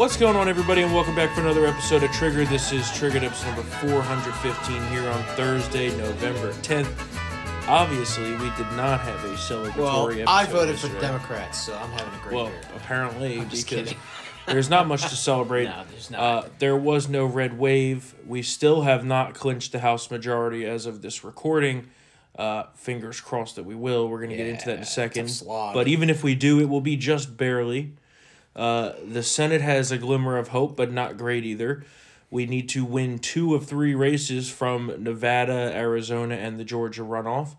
What's going on, everybody, and welcome back for another episode of Trigger. This is Triggered Episode number 415 here on Thursday, November 10th. Obviously, we did not have a celebratory episode. I voted for the Democrats, so I'm having a great year. Well, apparently, because there's not much to celebrate. No, there's not. There was no red wave. We still have not clinched the House majority as of this recording. Fingers crossed that we will. We're going to get into that in a second. But even if we do, it will be just barely. The Senate has a glimmer of hope, but not great either. We need to win 2 of 3 races from Nevada, Arizona, and the Georgia runoff.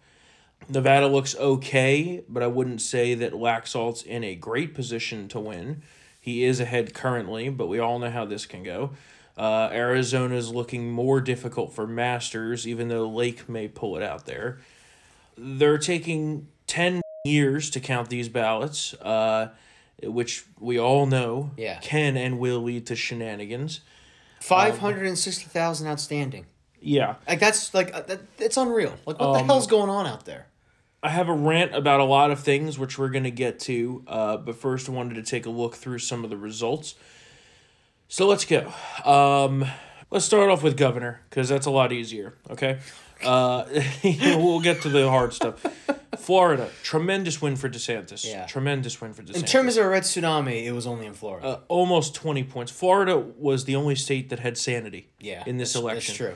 Nevada looks okay, but I wouldn't say that Laxalt's in a great position to win. He is ahead currently, but we all know how this can go. Arizona's looking more difficult for Masters, even though Lake may pull it out there. They're taking 10 years to count these ballots, which we all know can and will lead to shenanigans. 560,000 outstanding. Yeah. Like, that's, like, it's unreal. Like, what the hell's going on out there? I have a rant about a lot of things, which we're going to get to, but first I wanted to take a look through some of the results. So let's go. Let's start off with governor, because that's a lot easier, okay? We'll get to the hard stuff. Florida, tremendous win for DeSantis. Yeah. Tremendous win for DeSantis. In terms of a red tsunami, it was only in Florida. Almost 20 points. Florida was the only state that had sanity in this election. That's true.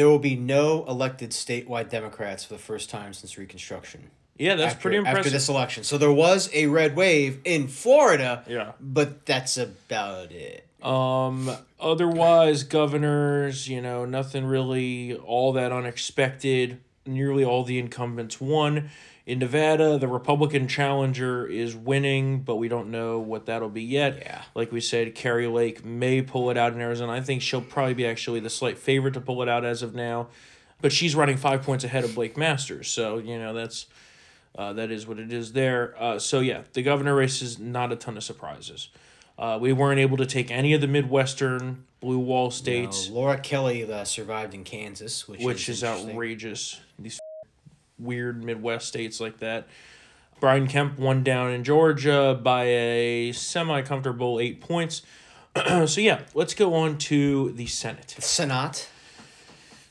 There will be no elected statewide Democrats for the first time since Reconstruction. Yeah, that's pretty impressive. After this election. So there was a red wave in Florida, but that's about it. Otherwise, governors, you know, nothing really all that unexpected. Nearly all the incumbents won. In Nevada, the Republican challenger is winning, but we don't know what that'll be yet. Yeah. Like we said, Carrie Lake may pull it out in Arizona. I think she'll probably be actually the slight favorite to pull it out as of now. But she's running 5 points ahead of Blake Masters. So, you know, that's... that is what it is there. So, yeah, the governor race is not a ton of surprises. We weren't able to take any of the Midwestern blue wall states. No, Laura Kelly survived in Kansas, which is outrageous. These weird Midwest states like that. Brian Kemp won down in Georgia by a semi-comfortable 8 points. So, yeah, let's go on to the Senate. The Senate.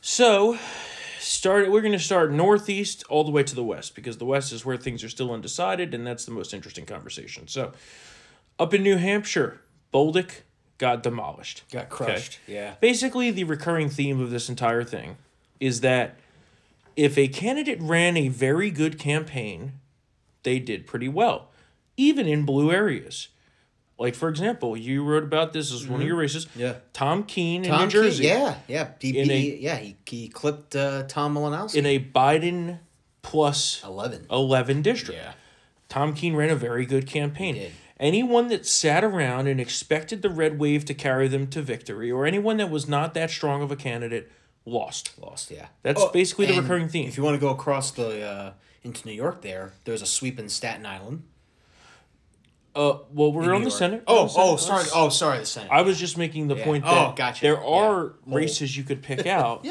So... We're going to start northeast all the way to the west, because the west is where things are still undecided, and that's the most interesting conversation. So, up in New Hampshire, Boldick got demolished. Got crushed, okay? Yeah. Basically, the recurring theme of this entire thing is that if a candidate ran a very good campaign, they did pretty well, even in blue areas. Like, for example, you wrote about this as one of your races. Yeah. Tom Kean in New Jersey. He clipped Tom Malinowski. In a Biden plus 11 district. Yeah. Tom Kean ran a very good campaign. He did. Anyone that sat around and expected the red wave to carry them to victory, or anyone that was not that strong of a candidate, lost. Yeah. That's basically the recurring theme. If you want to go across into New York there's a sweep in Staten Island. Well, we're on the Senate. Sorry, the Senate. I was just making the point that there are races you could pick out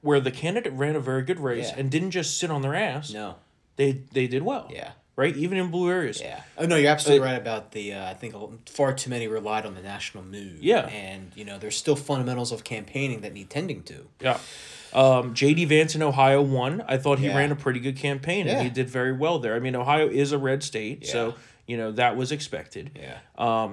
where the candidate ran a very good race and didn't just sit on their ass. No. They did well. Yeah. Right? Even in blue areas. Yeah. Oh, no, you're absolutely right about the, I think far too many relied on the national mood. Yeah. And, you know, there's still fundamentals of campaigning that need tending to. Yeah. J.D. Vance in Ohio won. I thought he ran a pretty good campaign, and he did very well there. I mean, Ohio is a red state, so... You know, that was expected. Yeah.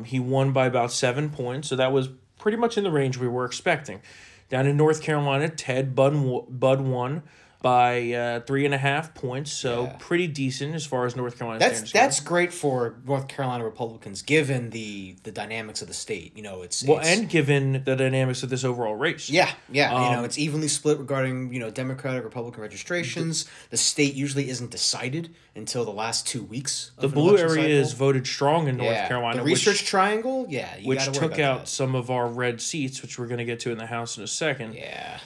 He won by about 7 points, so that was pretty much in the range we were expecting. Down in North Carolina, Ted Budd won by 3.5 points, so pretty decent as far as North Carolina standards go. That's great for North Carolina Republicans, given the dynamics of the state. You know, and given the dynamics of this overall race. Yeah, yeah. You know, it's evenly split regarding, you know, Democratic, Republican registrations. The state usually isn't decided until the last 2 weeks. The blue area is voted strong in North Carolina. The research triangle, you which took out some of our red seats, which we're going to get to in the House in a second. Yeah.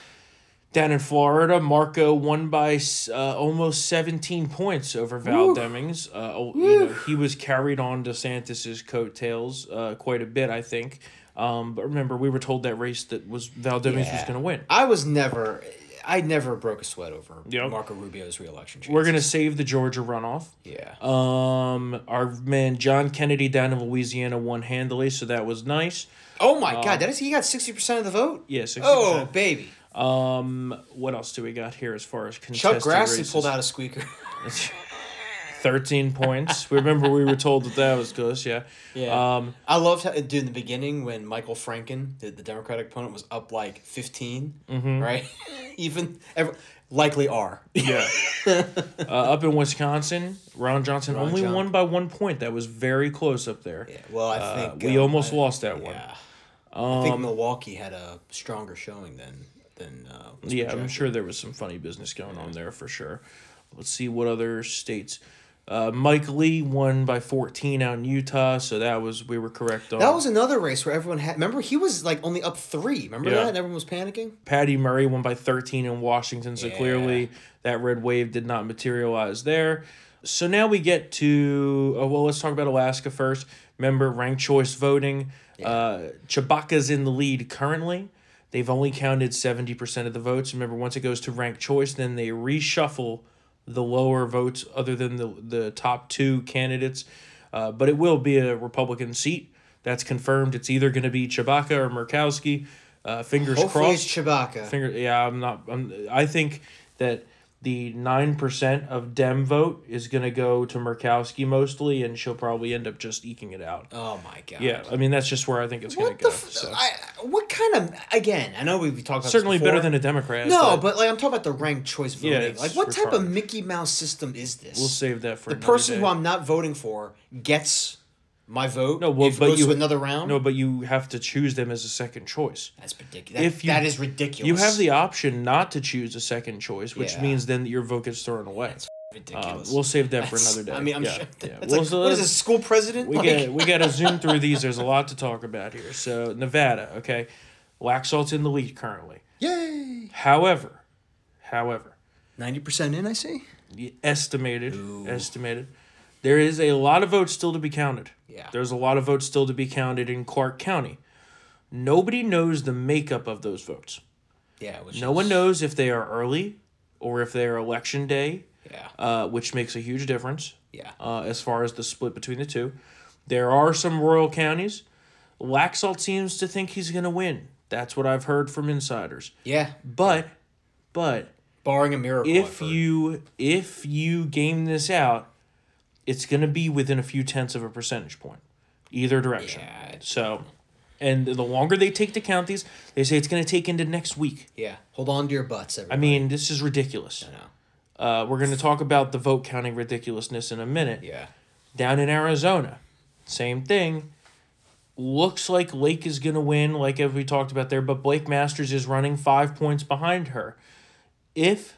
Down in Florida, Marco won by almost 17 points over Val Demings. You know, he was carried on DeSantis' coattails quite a bit, I think. But remember, we were told that race that was Val Demings was going to win. I was never... I never broke a sweat over Marco Rubio's reelection chances. We're going to save the Georgia runoff. Yeah. Our man John Kennedy down in Louisiana won handily, so that was nice. Oh, my God. That is, he got 60% of the vote? Yeah, 60%. Oh, baby. What else do we got here as far as contested races? Chuck Grassley pulled out a squeaker. 13 points. Remember, we were told that that was close, yeah. Yeah. I loved how, dude, in the beginning when Michael Franken, the Democratic opponent, was up like 15, right? Likely are. Yeah. Up in Wisconsin, Ron Johnson won by 1 point. That was very close up there. Yeah, well, I think... we almost lost that one. Yeah. I think Milwaukee had a stronger showing than yeah, projected. I'm sure there was some funny business going on there for sure. Let's see what other states... Mike Lee won by 14 out in Utah, so we were correct on. That was another race where everyone had... Remember, he was like only up 3. Remember that? And everyone was panicking? Patty Murray won by 13 in Washington, so clearly that red wave did not materialize there. So now we get to... well, let's talk about Alaska first. Remember, ranked choice voting. Yeah. Chewbacca's in the lead currently. They've only counted 70% of the votes. Remember, once it goes to ranked choice, then they reshuffle... the lower votes other than the top two candidates. But it will be a Republican seat. That's confirmed. It's either going to be Chewbacca or Murkowski. Fingers crossed. Hopefully it's Chewbacca. I think that the 9% of Dem vote is going to go to Murkowski mostly, and she'll probably end up just eking it out. Oh, my God. Yeah, I mean, that's just where I think it's going to go. What kind of... Again, I know we've talked about certainly this before. Better than a Democrat. No, but like I'm talking about the ranked choice voting. Yeah, like, what retarded type of Mickey Mouse system is this? We'll save that for another day. The person who I'm not voting for gets... my vote. No, well, but you another round. No, but you have to choose them as a second choice. That's ridiculous. That is ridiculous. You have the option not to choose a second choice, which means then your vote gets thrown away. That's ridiculous. We'll save that for another day. I mean, I'm sure. Yeah. What is this, school president? We got to zoom through these. There's a lot to talk about here. So Nevada, okay, Laxalt's in the lead currently. Yay! However, 90% in. I see. Estimated. There is a lot of votes still to be counted. Yeah. There's a lot of votes still to be counted in Clark County. Nobody knows the makeup of those votes. Yeah. No one knows if they are early or if they are election day. Yeah. Which makes a huge difference. Yeah. As far as the split between the two. There are some rural counties. Laxalt seems to think he's going to win. That's what I've heard from insiders. Yeah. But barring a miracle, if you game this out, it's going to be within a few tenths of a percentage point, either direction. Yeah. So, and the longer they take to count these, they say it's going to take into next week. Yeah. Hold on to your butts, everybody. I mean, this is ridiculous. I know. We're going to talk about the vote counting ridiculousness in a minute. Yeah. Down in Arizona, same thing. Looks like Lake is going to win, like we talked about there, but Blake Masters is running 5 points behind her. If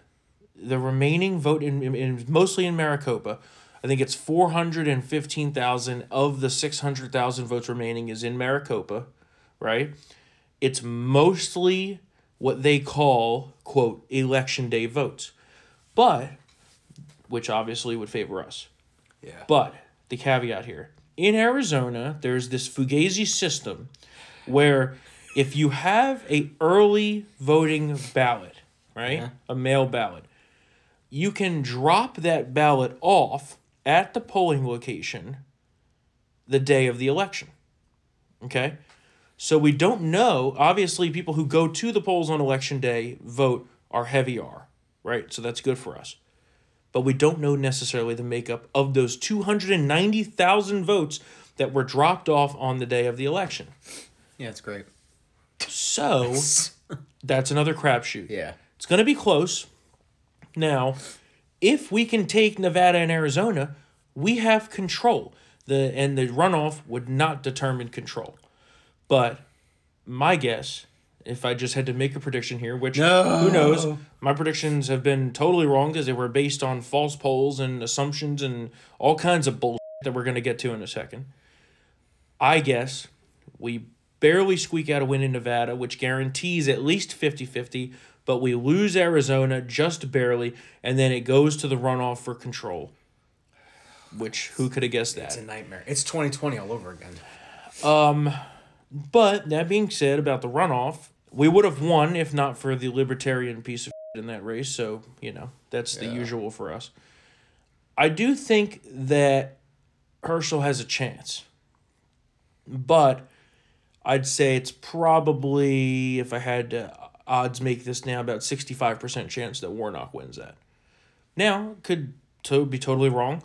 the remaining vote, in mostly in Maricopa... I think it's 415,000 of the 600,000 votes remaining is in Maricopa, right? It's mostly what they call, quote, election day votes, but, which obviously would favor us. Yeah. But the caveat here, in Arizona, there's this Fugazi system where if you have a early voting ballot, right, a mail ballot, you can drop that ballot off at the polling location the day of the election, okay? So we don't know. Obviously, people who go to the polls on election day vote are heavy R, right? So that's good for us. But we don't know necessarily the makeup of those 290,000 votes that were dropped off on the day of the election. Yeah, it's great. So that's another crapshoot. Yeah. It's going to be close. Now... if we can take Nevada and Arizona, we have control. The runoff would not determine control. But my guess, if I just had to make a prediction here, which who knows, my predictions have been totally wrong because they were based on false polls and assumptions and all kinds of bullshit that we're going to get to in a second. I guess we barely squeak out a win in Nevada, which guarantees at least 50-50. But we lose Arizona just barely, and then it goes to the runoff for control. Which, who could have guessed that? It's a nightmare. It's 2020 all over again. But that being said about the runoff, we would have won if not for the libertarian piece of in that race, so, you know, that's the usual for us. I do think that Herschel has a chance, but I'd say it's probably, if I had to odds make this now, about 65% chance that Warnock wins that. Now, could be totally wrong.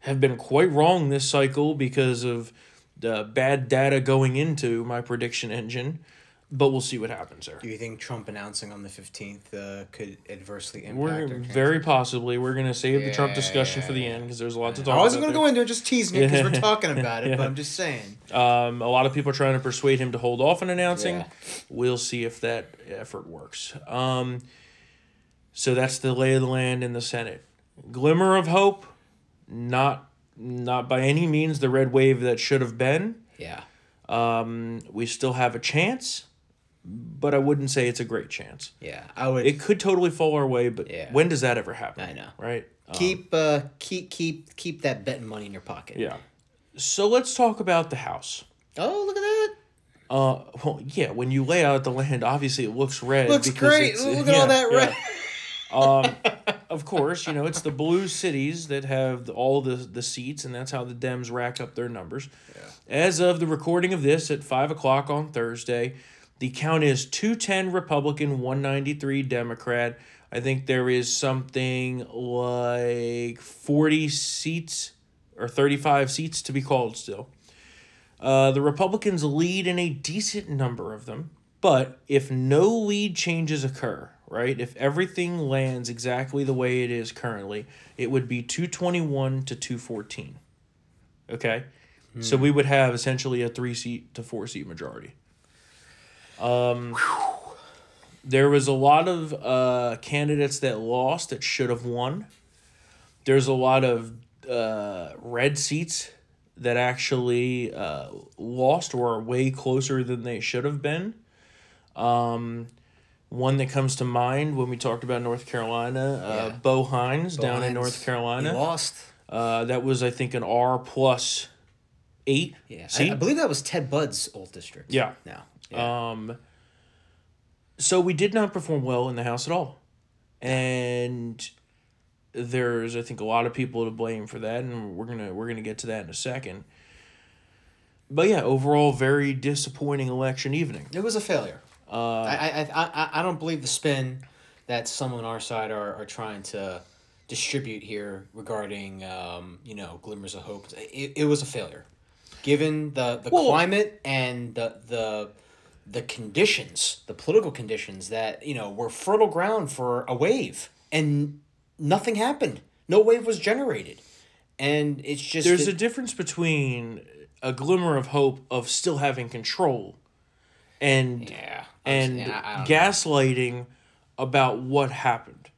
Have been quite wrong this cycle because of the bad data going into my prediction engine, but we'll see what happens there. Do you think Trump announcing on the 15th could adversely impact our chances? Very possibly. We're going to save the Trump discussion for the end because there's a lot to talk about. I wasn't going to go into it. Just tease me because we're talking about it, but I'm just saying. A lot of people are trying to persuade him to hold off on announcing. Yeah. We'll see if that effort works. So that's the lay of the land in the Senate. Glimmer of hope, not by any means the red wave that should have been. Yeah. We still have a chance, but I wouldn't say it's a great chance. Yeah, I would. It could totally fall our way, but when does that ever happen? I know, right? Keep that betting money in your pocket. Yeah. So let's talk about the House. Oh, look at that. Well, yeah. When you lay out the land, obviously it looks red. Looks great. Look at all that red. Of course, you know, it's the blue cities that have all the seats, and that's how the Dems rack up their numbers. Yeah. As of the recording of this at 5 o'clock on Thursday, the count is 210 Republican, 193 Democrat. I think there is something like 40 seats or 35 seats to be called still. The Republicans lead in a decent number of them, but if no lead changes occur, right? If everything lands exactly the way it is currently, it would be 221 to 214. Okay? Hmm. So we would have essentially a 3-seat to 4-seat majority. There was a lot of candidates that lost that should have won. There's a lot of red seats that actually lost or are way closer than they should have been. One that comes to mind when we talked about North Carolina, Bo Hines down in North Carolina. He lost. That was, I think, an R+8. Yeah, I believe that was Ted Budd's old district. Yeah. Now. Yeah. So we did not perform well in the House at all. And there's, I think, a lot of people to blame for that, and we're gonna get to that in a second. But yeah, overall, very disappointing election evening. It was a failure. I don't believe the spin that some on our side are trying to distribute here regarding glimmers of hope. It was a failure, given the climate and the conditions, the political conditions that were fertile ground for a wave, and nothing happened. No wave was generated, and it's just there's a difference between a glimmer of hope of still having control. And gaslighting about what happened.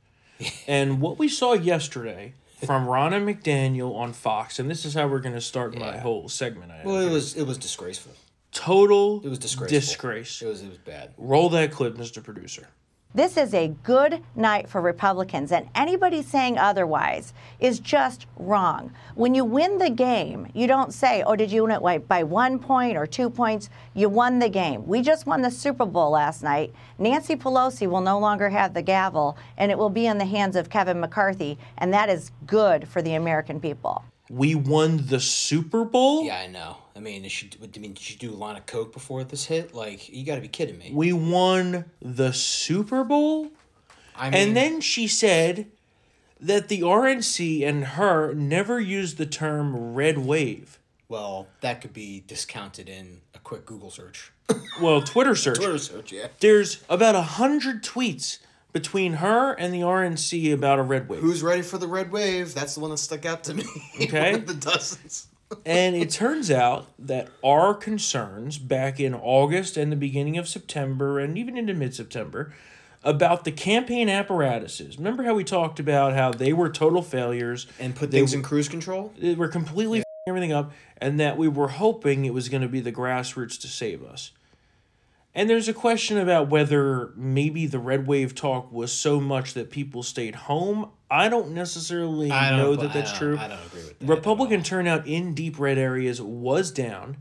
And what we saw yesterday from Ronna McDaniel on Fox, and this is how we're going to start my whole segment. It was disgraceful. Total it was disgraceful. Disgrace. It was bad. Roll that clip, Mr. Producer. This is a good night for Republicans, and anybody saying otherwise is just wrong. When you win the game, you don't say, oh, did you win it by 1 point or 2 points? You won the game. We just won the Super Bowl last night. Nancy Pelosi will no longer have the gavel, and it will be in the hands of Kevin McCarthy, and that is good for the American people. We won the Super Bowl? Yeah, I know. I mean, did you do a line of coke before this hit? Like, you got to be kidding me. We won the Super Bowl? I mean, and then she said that the RNC and her never used the term red wave. Well, that could be discounted in a quick Google search. Well, Twitter search. Twitter search, yeah. There's about 100 tweets between her and the RNC about a red wave. Who's ready for the red wave? That's the one that stuck out to me. Okay. The dozens. And it turns out that our concerns back in August and the beginning of September and even into mid-September about the campaign apparatuses. Remember how we talked about how they were total failures. And put things in cruise control? They were completely f***ing everything up, and that we were hoping it was going to be the grassroots to save us. And there's a question about whether maybe the red wave talk was so much that people stayed home. I don't know that that's true. I don't agree with that. Republican turnout in deep red areas was down,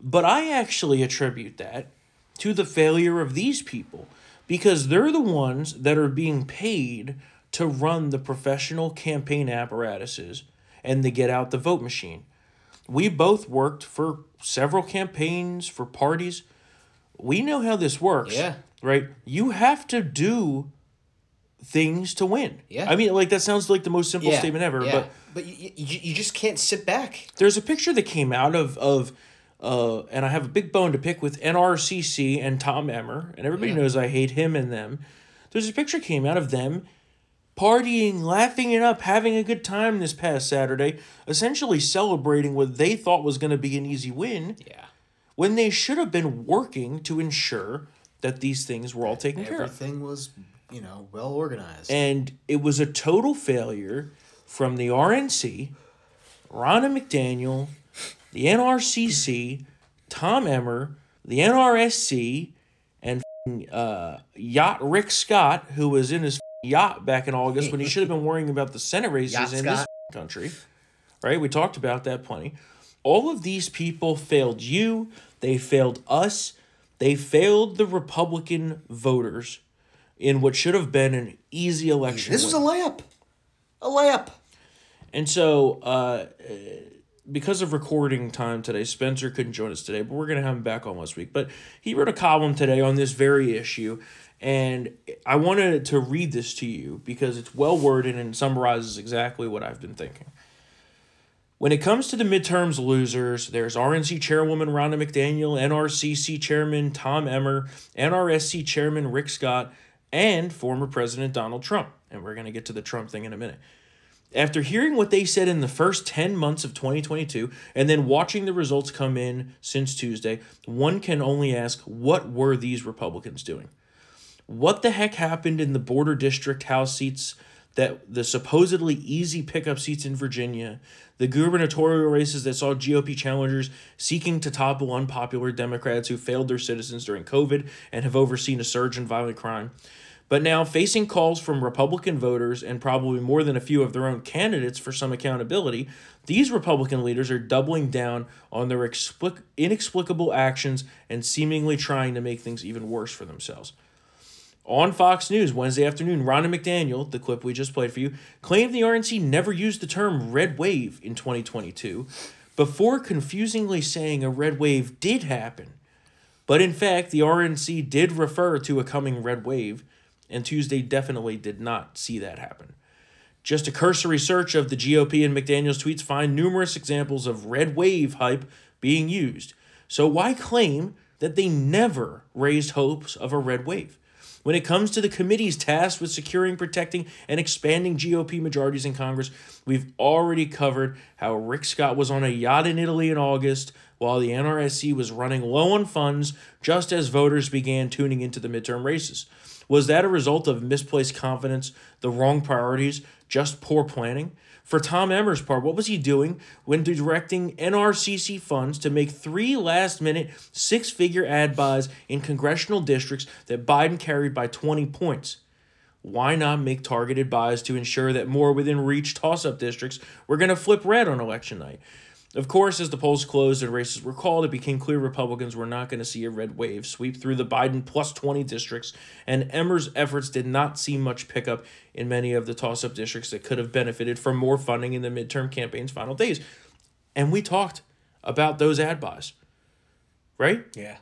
but I actually attribute that to the failure of these people because they're the ones that are being paid to run the professional campaign apparatuses and the get out the vote machine. We both worked for several campaigns for parties. We know how this works. Yeah. Right? You have to do things to win. Yeah. I mean, like, that sounds like the most simple statement ever, but you just can't sit back. There's a picture that came out of and I have a big bone to pick with NRCC and Tom Emmer, and everybody knows I hate him and them. There's a picture came out of them partying, laughing it up, having a good time this past Saturday, essentially celebrating what they thought was going to be an easy win. Yeah. When they should have been working to ensure that these things were all taken care of. Everything was, you know, well organized. And it was a total failure from the RNC, Ronna McDaniel, the NRCC, Tom Emmer, the NRSC, and yacht Rick Scott, who was in his yacht back in August when he should have been worrying about the Senate races in this country. Right? We talked about that plenty. All of these people failed you. They failed us. They failed the Republican voters in what should have been an easy election. This was a layup. A layup. And so, because of recording time today, Spencer couldn't join us today, but we're going to have him back on last week. But he wrote a column today on this very issue, and I wanted to read this to you because it's well-worded and summarizes exactly what I've been thinking. When it comes to the midterms losers, there's RNC Chairwoman Ronna McDaniel, NRCC Chairman Tom Emmer, NRSC Chairman Rick Scott, and former President Donald Trump. And we're going to get to the Trump thing in a minute. After hearing what they said in the first 10 months of 2022 and then watching the results come in since Tuesday, one can only ask, what were these Republicans doing? What the heck happened in the border district House seats, that the supposedly easy pickup seats in Virginia, the gubernatorial races that saw GOP challengers seeking to topple unpopular Democrats who failed their citizens during COVID and have overseen a surge in violent crime? But now facing calls from Republican voters and probably more than a few of their own candidates for some accountability, these Republican leaders are doubling down on their inexplicable actions and seemingly trying to make things even worse for themselves. On Fox News Wednesday afternoon, Ronna McDaniel, the clip we just played for you, claimed the RNC never used the term red wave in 2022 before confusingly saying a red wave did happen. But in fact, the RNC did refer to a coming red wave, and Tuesday definitely did not see that happen. Just a cursory search of the GOP and McDaniel's tweets find numerous examples of red wave hype being used. So why claim that they never raised hopes of a red wave? When it comes to the committees tasked with securing, protecting, and expanding GOP majorities in Congress, we've already covered how Rick Scott was on a yacht in Italy in August while the NRSC was running low on funds just as voters began tuning into the midterm races. Was that a result of misplaced confidence, the wrong priorities, just poor planning? For Tom Emmer's part, what was he doing when directing NRCC funds to make 3 last-minute, 6-figure ad buys in congressional districts that Biden carried by 20 points? Why not make targeted buys to ensure that more within-reach toss-up districts were going to flip red on election night? Of course, as the polls closed and races were called, it became clear Republicans were not going to see a red wave sweep through the Biden plus 20 districts, and Emmer's efforts did not see much pickup in many of the toss-up districts that could have benefited from more funding in the midterm campaign's final days. And we talked about those ad buys, right? Yeah.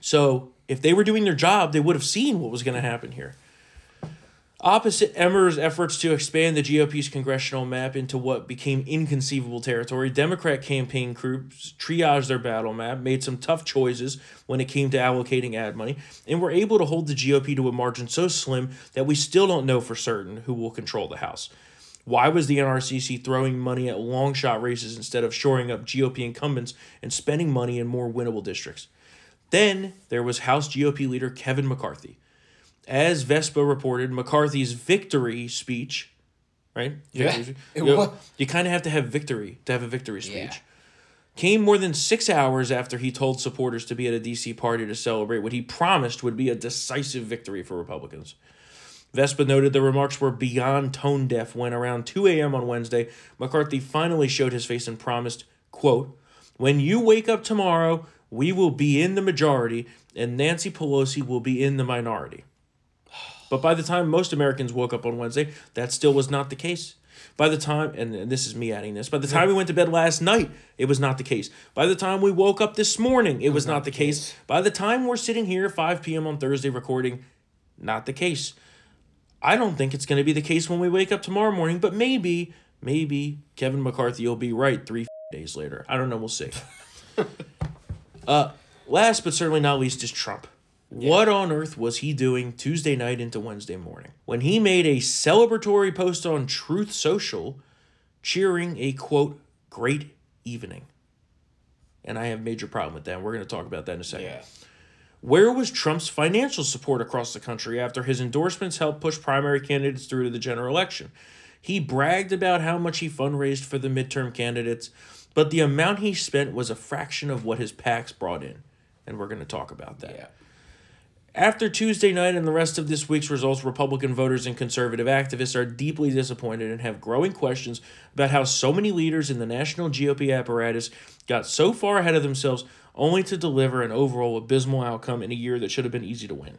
So if they were doing their job, they would have seen what was going to happen here. Opposite Emmer's efforts to expand the GOP's congressional map into what became inconceivable territory, Democrat campaign groups triaged their battle map, made some tough choices when it came to allocating ad money, and were able to hold the GOP to a margin so slim that we still don't know for certain who will control the House. Why was the NRCC throwing money at long-shot races instead of shoring up GOP incumbents and spending money in more winnable districts? Then there was House GOP leader Kevin McCarthy. As Vespa reported, McCarthy's victory speech, right? Yeah. You kind of have to have victory to have a victory speech. Yeah. Came more than 6 hours after he told supporters to be at a D.C. party to celebrate what he promised would be a decisive victory for Republicans. Vespa noted the remarks were beyond tone deaf when around 2 a.m. on Wednesday, McCarthy finally showed his face and promised, quote, "When you wake up tomorrow, we will be in the majority and Nancy Pelosi will be in the minority. But by the time most Americans woke up on Wednesday, that still was not the case. By the time, and this is me adding this, by the time we went to bed last night, it was not the case. By the time we woke up this morning, it was not the case. By the time we're sitting here 5 p.m. on Thursday recording, not the case. I don't think it's going to be the case when we wake up tomorrow morning, but maybe Kevin McCarthy will be right 3 days later. I don't know. We'll see. Last but certainly not least is Trump. Yeah. What on earth was he doing Tuesday night into Wednesday morning when he made a celebratory post on Truth Social cheering a, quote, great evening? And I have a major problem with that. We're going to talk about that in a second. Yeah. Where was Trump's financial support across the country after his endorsements helped push primary candidates through to the general election? He bragged about how much he fundraised for the midterm candidates, but the amount he spent was a fraction of what his PACs brought in. And we're going to talk about that. Yeah. After Tuesday night and the rest of this week's results, Republican voters and conservative activists are deeply disappointed and have growing questions about how so many leaders in the national GOP apparatus got so far ahead of themselves only to deliver an overall abysmal outcome in a year that should have been easy to win.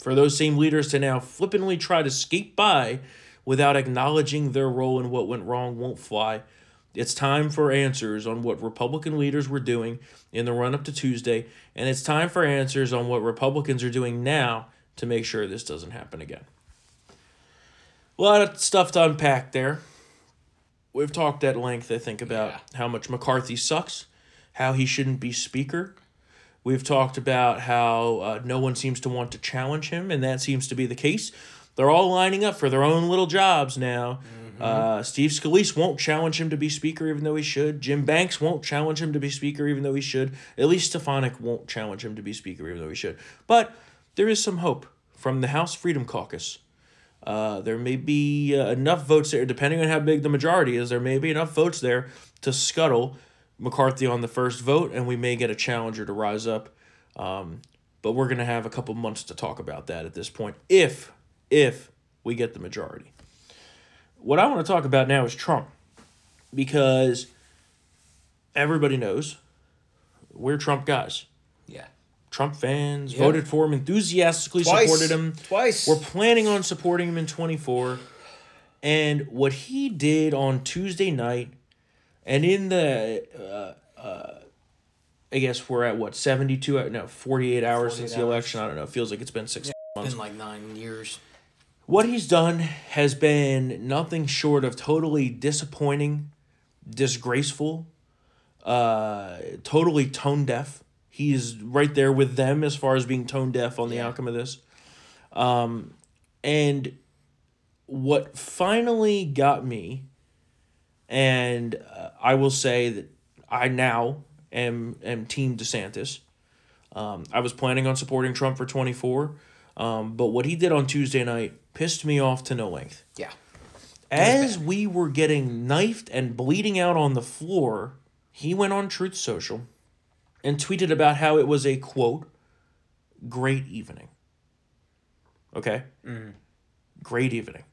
For those same leaders to now flippantly try to skate by without acknowledging their role in what went wrong won't fly. It's time for answers on what Republican leaders were doing in the run-up to Tuesday, and it's time for answers on what Republicans are doing now to make sure this doesn't happen again. A lot of stuff to unpack there. We've talked at length, I think, about how much McCarthy sucks, how he shouldn't be speaker. We've talked about how no one seems to want to challenge him, and that seems to be the case. They're all lining up for their own little jobs now. Mm-hmm. Steve Scalise won't challenge him to be speaker even though he should. Jim Banks won't challenge him to be speaker even though he should. At least Stefanik won't challenge him to be speaker even though he should. But there is some hope from the House Freedom Caucus. There may be enough votes there, depending on how big the majority is, there may be enough votes there to scuttle McCarthy on the first vote, and we may get a challenger to rise up. But we're going to have a couple months to talk about that at this point, if we get the majority. What I want to talk about now is Trump, because everybody knows we're Trump guys. Yeah. Trump fans, voted for him, enthusiastically supported him. Twice. We're planning on supporting him in 24. And what he did on Tuesday night, and in the, I guess we're at, 48 hours since the election. I don't know. It feels like it's been 6 months. It's been like 9 years. What he's done has been nothing short of totally disappointing, disgraceful, totally tone deaf. He is right there with them as far as being tone deaf on the outcome of this. And what finally got me, and I will say that I now am Team DeSantis. I was planning on supporting Trump for 24, but what he did on Tuesday night pissed me off to no length. Yeah. As we were getting knifed and bleeding out on the floor, he went on Truth Social and tweeted about how it was a, quote, great evening. Okay? Mm. Great evening.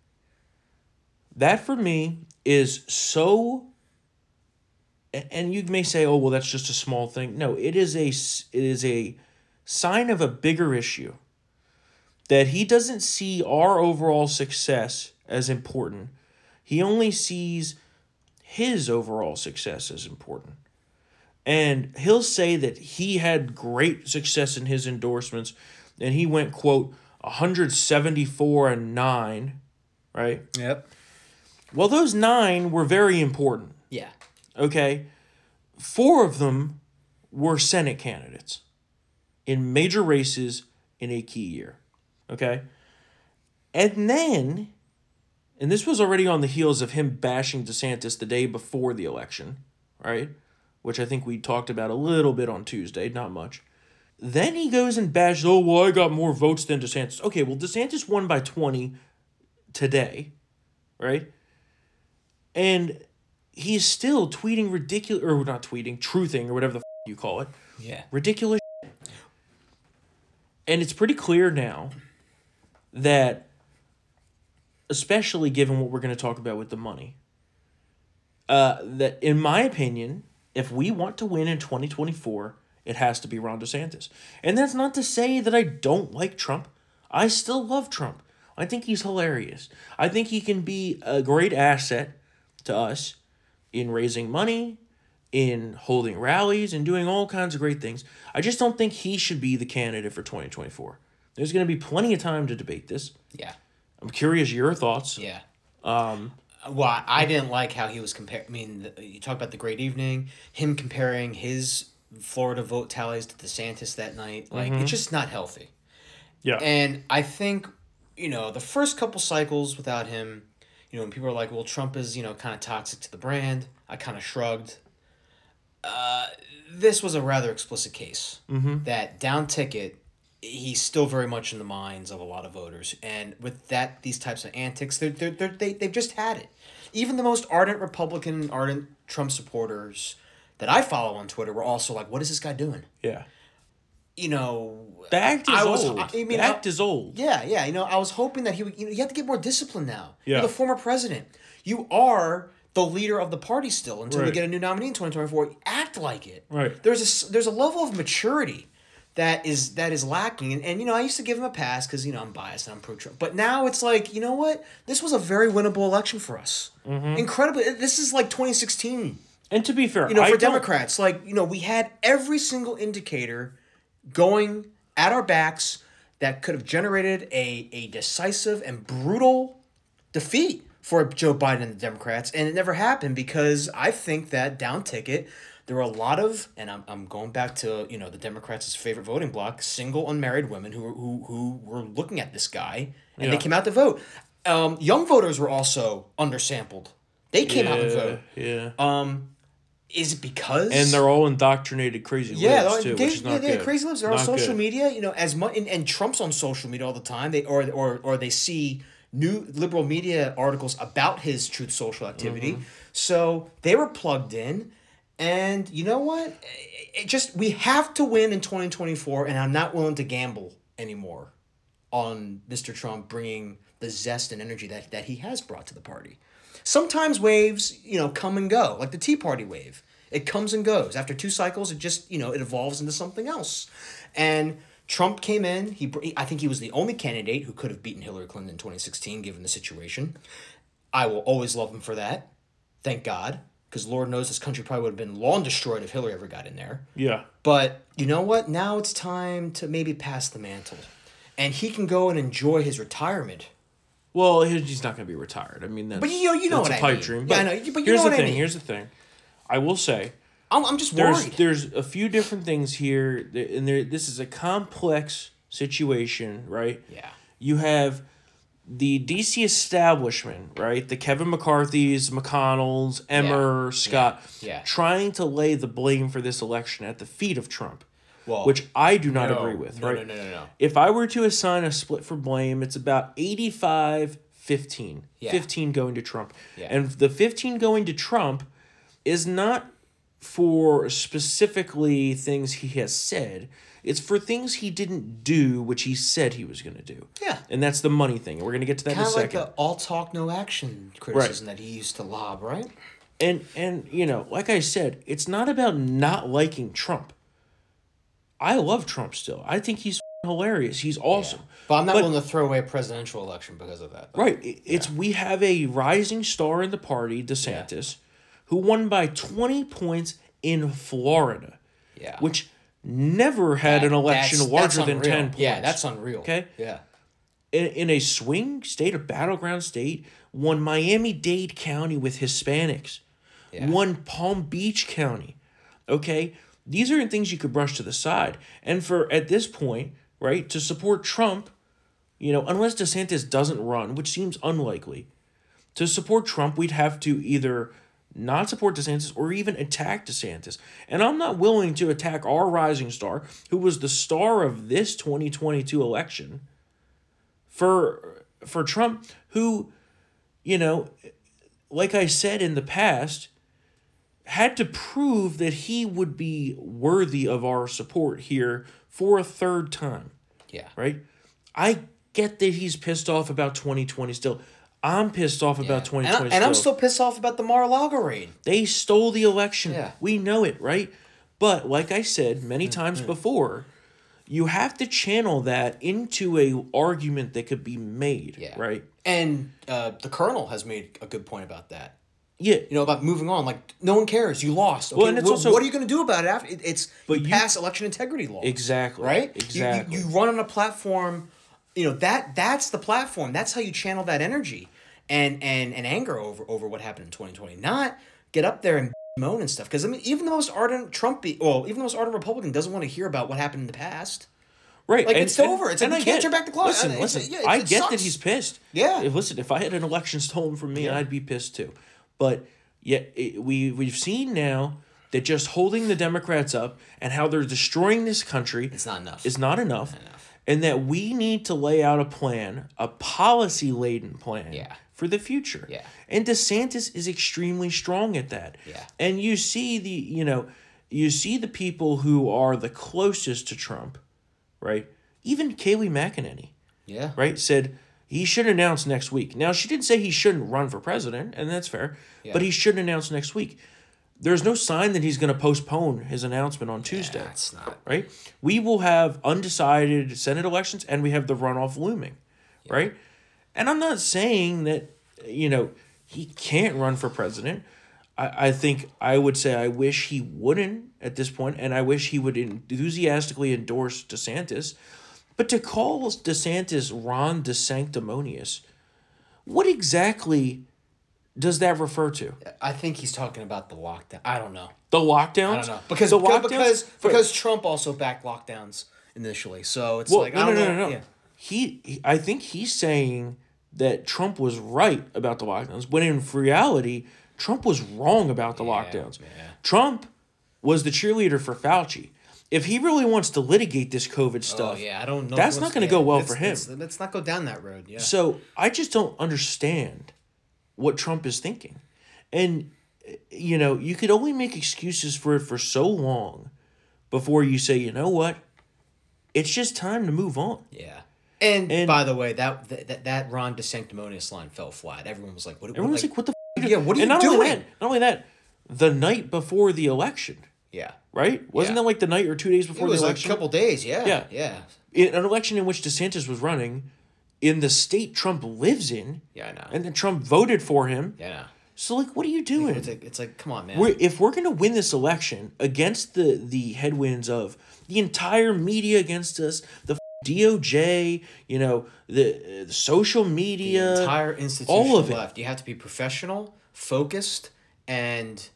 That, for me, is so... And you may say, oh, well, that's just a small thing. No, it is a sign of a bigger issue. That he doesn't see our overall success as important. He only sees his overall success as important. And he'll say that he had great success in his endorsements. And he went, quote, 174-9, right? Yep. Well, those 9 were very important. Yeah. Okay? 4 of them were Senate candidates in major races in a key year. Okay? And then, and this was already on the heels of him bashing DeSantis the day before the election, right? Which I think we talked about a little bit on Tuesday, not much. Then he goes and bashes, oh, well, I got more votes than DeSantis. Okay, well, DeSantis won by 20 today, right? And he's still tweeting ridiculous, or not tweeting, truthing, or whatever the you call it. Yeah. Ridiculous. And it's pretty clear now that, especially given what we're going to talk about with the money, that in my opinion, if we want to win in 2024, It has to be Ron DeSantis. And that's not to say that I don't like Trump. I still love Trump. I think he's hilarious. I think he can be a great asset to us in raising money, in holding rallies, and doing all kinds of great things. I just don't think he should be the candidate for 2024. There's going to be plenty of time to debate this. Yeah. I'm curious your thoughts. Yeah. Well, I didn't like how he was comparing. I mean, you talk about the great evening, him comparing his Florida vote tallies to DeSantis that night. Like, It's just not healthy. Yeah. And I think, you know, the first couple cycles without him, you know, and people are like, well, Trump is, you know, kind of toxic to the brand. I kind of shrugged. This was a rather explicit case that down ticket, he's still very much in the minds of a lot of voters. And with that, these types of antics, they've just had it. Even the most ardent Republican and ardent Trump supporters that I follow on Twitter were also like, what is this guy doing? Yeah. You know, the act is old. Yeah. You know, I was hoping that he would, you know, you have to get more discipline now. Yeah. You're the former president. You are the leader of the party still until we get a new nominee in 2024. Act like it. Right. There's a level of maturity that is lacking. And you know, I used to give him a pass because, you know, I'm biased and I'm pro-Trump. But now it's like, you know what? This was a very winnable election for us. Mm-hmm. Incredibly. This is like 2016. And to be fair, you know, for Democrats, like, you know, we had every single indicator going at our backs that could have generated a decisive and brutal defeat for Joe Biden and the Democrats. And it never happened because I think that down ticket, there were a lot of, and I'm going back to, you know, the Democrats' favorite voting block, single unmarried women who were looking at this guy and they came out to vote. Young voters were also undersampled. They came out and vote. Yeah. Is it because? And they're all indoctrinated crazy libs too, which is not good. Crazy libs. They're on social media, you know, as much, and Trump's on social media all the time. They or they see new liberal media articles about his Truth Social activity. Mm-hmm. So they were plugged in. And you know what? It just, we have to win in 2024, and I'm not willing to gamble anymore on Mr. Trump bringing the zest and energy that he has brought to the party. Sometimes waves, you know, come and go, like the Tea Party wave. It comes and goes. After two cycles, it just, you know, it evolves into something else. And Trump came in. I think he was the only candidate who could have beaten Hillary Clinton in 2016, given the situation. I will always love him for that. Thank God. Because Lord knows this country probably would have been long destroyed if Hillary ever got in there. Yeah. But you know what? Now it's time to maybe pass the mantle. And he can go and enjoy his retirement. Well, he's not going to be retired. I mean, that's, but you know that's a pipe dream. But, yeah, I know. But you know what I mean. Here's the thing. I will say. I'm just worried. There's a few different things here. And this is a complex situation, right? Yeah. You have the D.C. establishment, right? The Kevin McCarthys, McConnells, Emmer, Scott, trying to lay the blame for this election at the feet of Trump, which I do not agree with, right? No. If I were to assign a split for blame, it's about 85-15, 15 going to Trump. Yeah. And the 15 going to Trump is not for specifically things he has said. It's for things he didn't do, which he said he was going to do. Yeah. And that's the money thing. And we're going to get to that in a second. Kind of like the all talk, no action criticism that he used to lob, right? And you know, like I said, it's not about not liking Trump. I love Trump still. I think he's hilarious. He's awesome. Yeah. But I'm not willing to throw away a presidential election because of that. Though. Right. We have a rising star in the party, DeSantis, who won by 20 points in Florida. Yeah. Which never had an election larger than 10 points. Yeah, that's unreal. Okay? Yeah. In a swing state, a battleground state, won Miami-Dade County with Hispanics. Yeah. Won Palm Beach County. Okay? These are things you could brush to the side. And for, at this point, right, to support Trump, you know, unless DeSantis doesn't run, which seems unlikely, to support Trump, we'd have to either not support DeSantis or even attack DeSantis. And I'm not willing to attack our rising star, who was the star of this 2022 election, for Trump, who, you know, like I said in the past, had to prove that he would be worthy of our support here for a third time. Yeah. Right? I get that he's pissed off about 2020 still. I'm pissed off about 2020. And I'm still pissed off about the Mar-a-Lago raid. They stole the election. Yeah. We know it, right? But like I said many times before, you have to channel that into an argument that could be made, right? And the Colonel has made a good point about that. Yeah. You know, about moving on. Like, no one cares. You lost. Okay? Well, and it's also, what are you going to do about it after? It's you pass election integrity law. Exactly. Right? Exactly. You run on a platform. You know, that's the platform. That's how you channel that energy and anger over what happened in 2020. Not get up there and moan and stuff. Because, I mean, even the most ardent Republican doesn't want to hear about what happened in the past. Right. Like, and it's over. It's like, you can't turn back the clock. Listen, I get sucks. That he's pissed. Yeah. Listen, if I had an election stolen from me, I'd be pissed too. But yet we've seen now that just holding the Democrats up and how they're destroying this country is not enough. And that we need to lay out a plan, a policy-laden plan for the future. Yeah. And DeSantis is extremely strong at that. Yeah. And you see the people who are the closest to Trump, right? Even Kayleigh McEnany. Yeah. Right? Said he should announce next week. Now, she did say he shouldn't run for president, and that's fair, but he should announce next week. There's no sign that he's going to postpone his announcement on Tuesday. That's not right. We will have undecided Senate elections, and we have the runoff looming, right? And I'm not saying that, he can't run for president. I think I would say I wish he wouldn't at this point, and I wish he would enthusiastically endorse DeSantis. But to call DeSantis Ron DeSanctimonious, what exactly does that refer to? I think he's talking about the lockdown. I don't know. The lockdowns? I don't know. Because Trump also backed lockdowns initially. So it's I don't know. Yeah. I think he's saying that Trump was right about the lockdowns, when in reality, Trump was wrong about the lockdowns. Man. Trump was the cheerleader for Fauci. If he really wants to litigate this COVID stuff, I don't know. That's not going to go well for him. Let's not go down that road. Yeah. So I just don't understand what Trump is thinking. And, you could only make excuses for it for so long before you say, you know what? It's just time to move on. Yeah. And by the way, that Ron DeSanctimonious line fell flat. Everyone was like, what the f? Yeah, what are you doing? Not only that, the night before the election. Yeah. Right? Wasn't that like the night or 2 days before the election? It was like a couple days, yeah. In an election in which DeSantis was running in the state Trump lives in. Yeah, I know. And then Trump voted for him. Yeah, I know. So, what are you doing? It's like, come on, man. If we're going to win this election against the headwinds of the entire media against us, the DOJ, the social media. The entire institution all of left. You have to be professional, focused, and,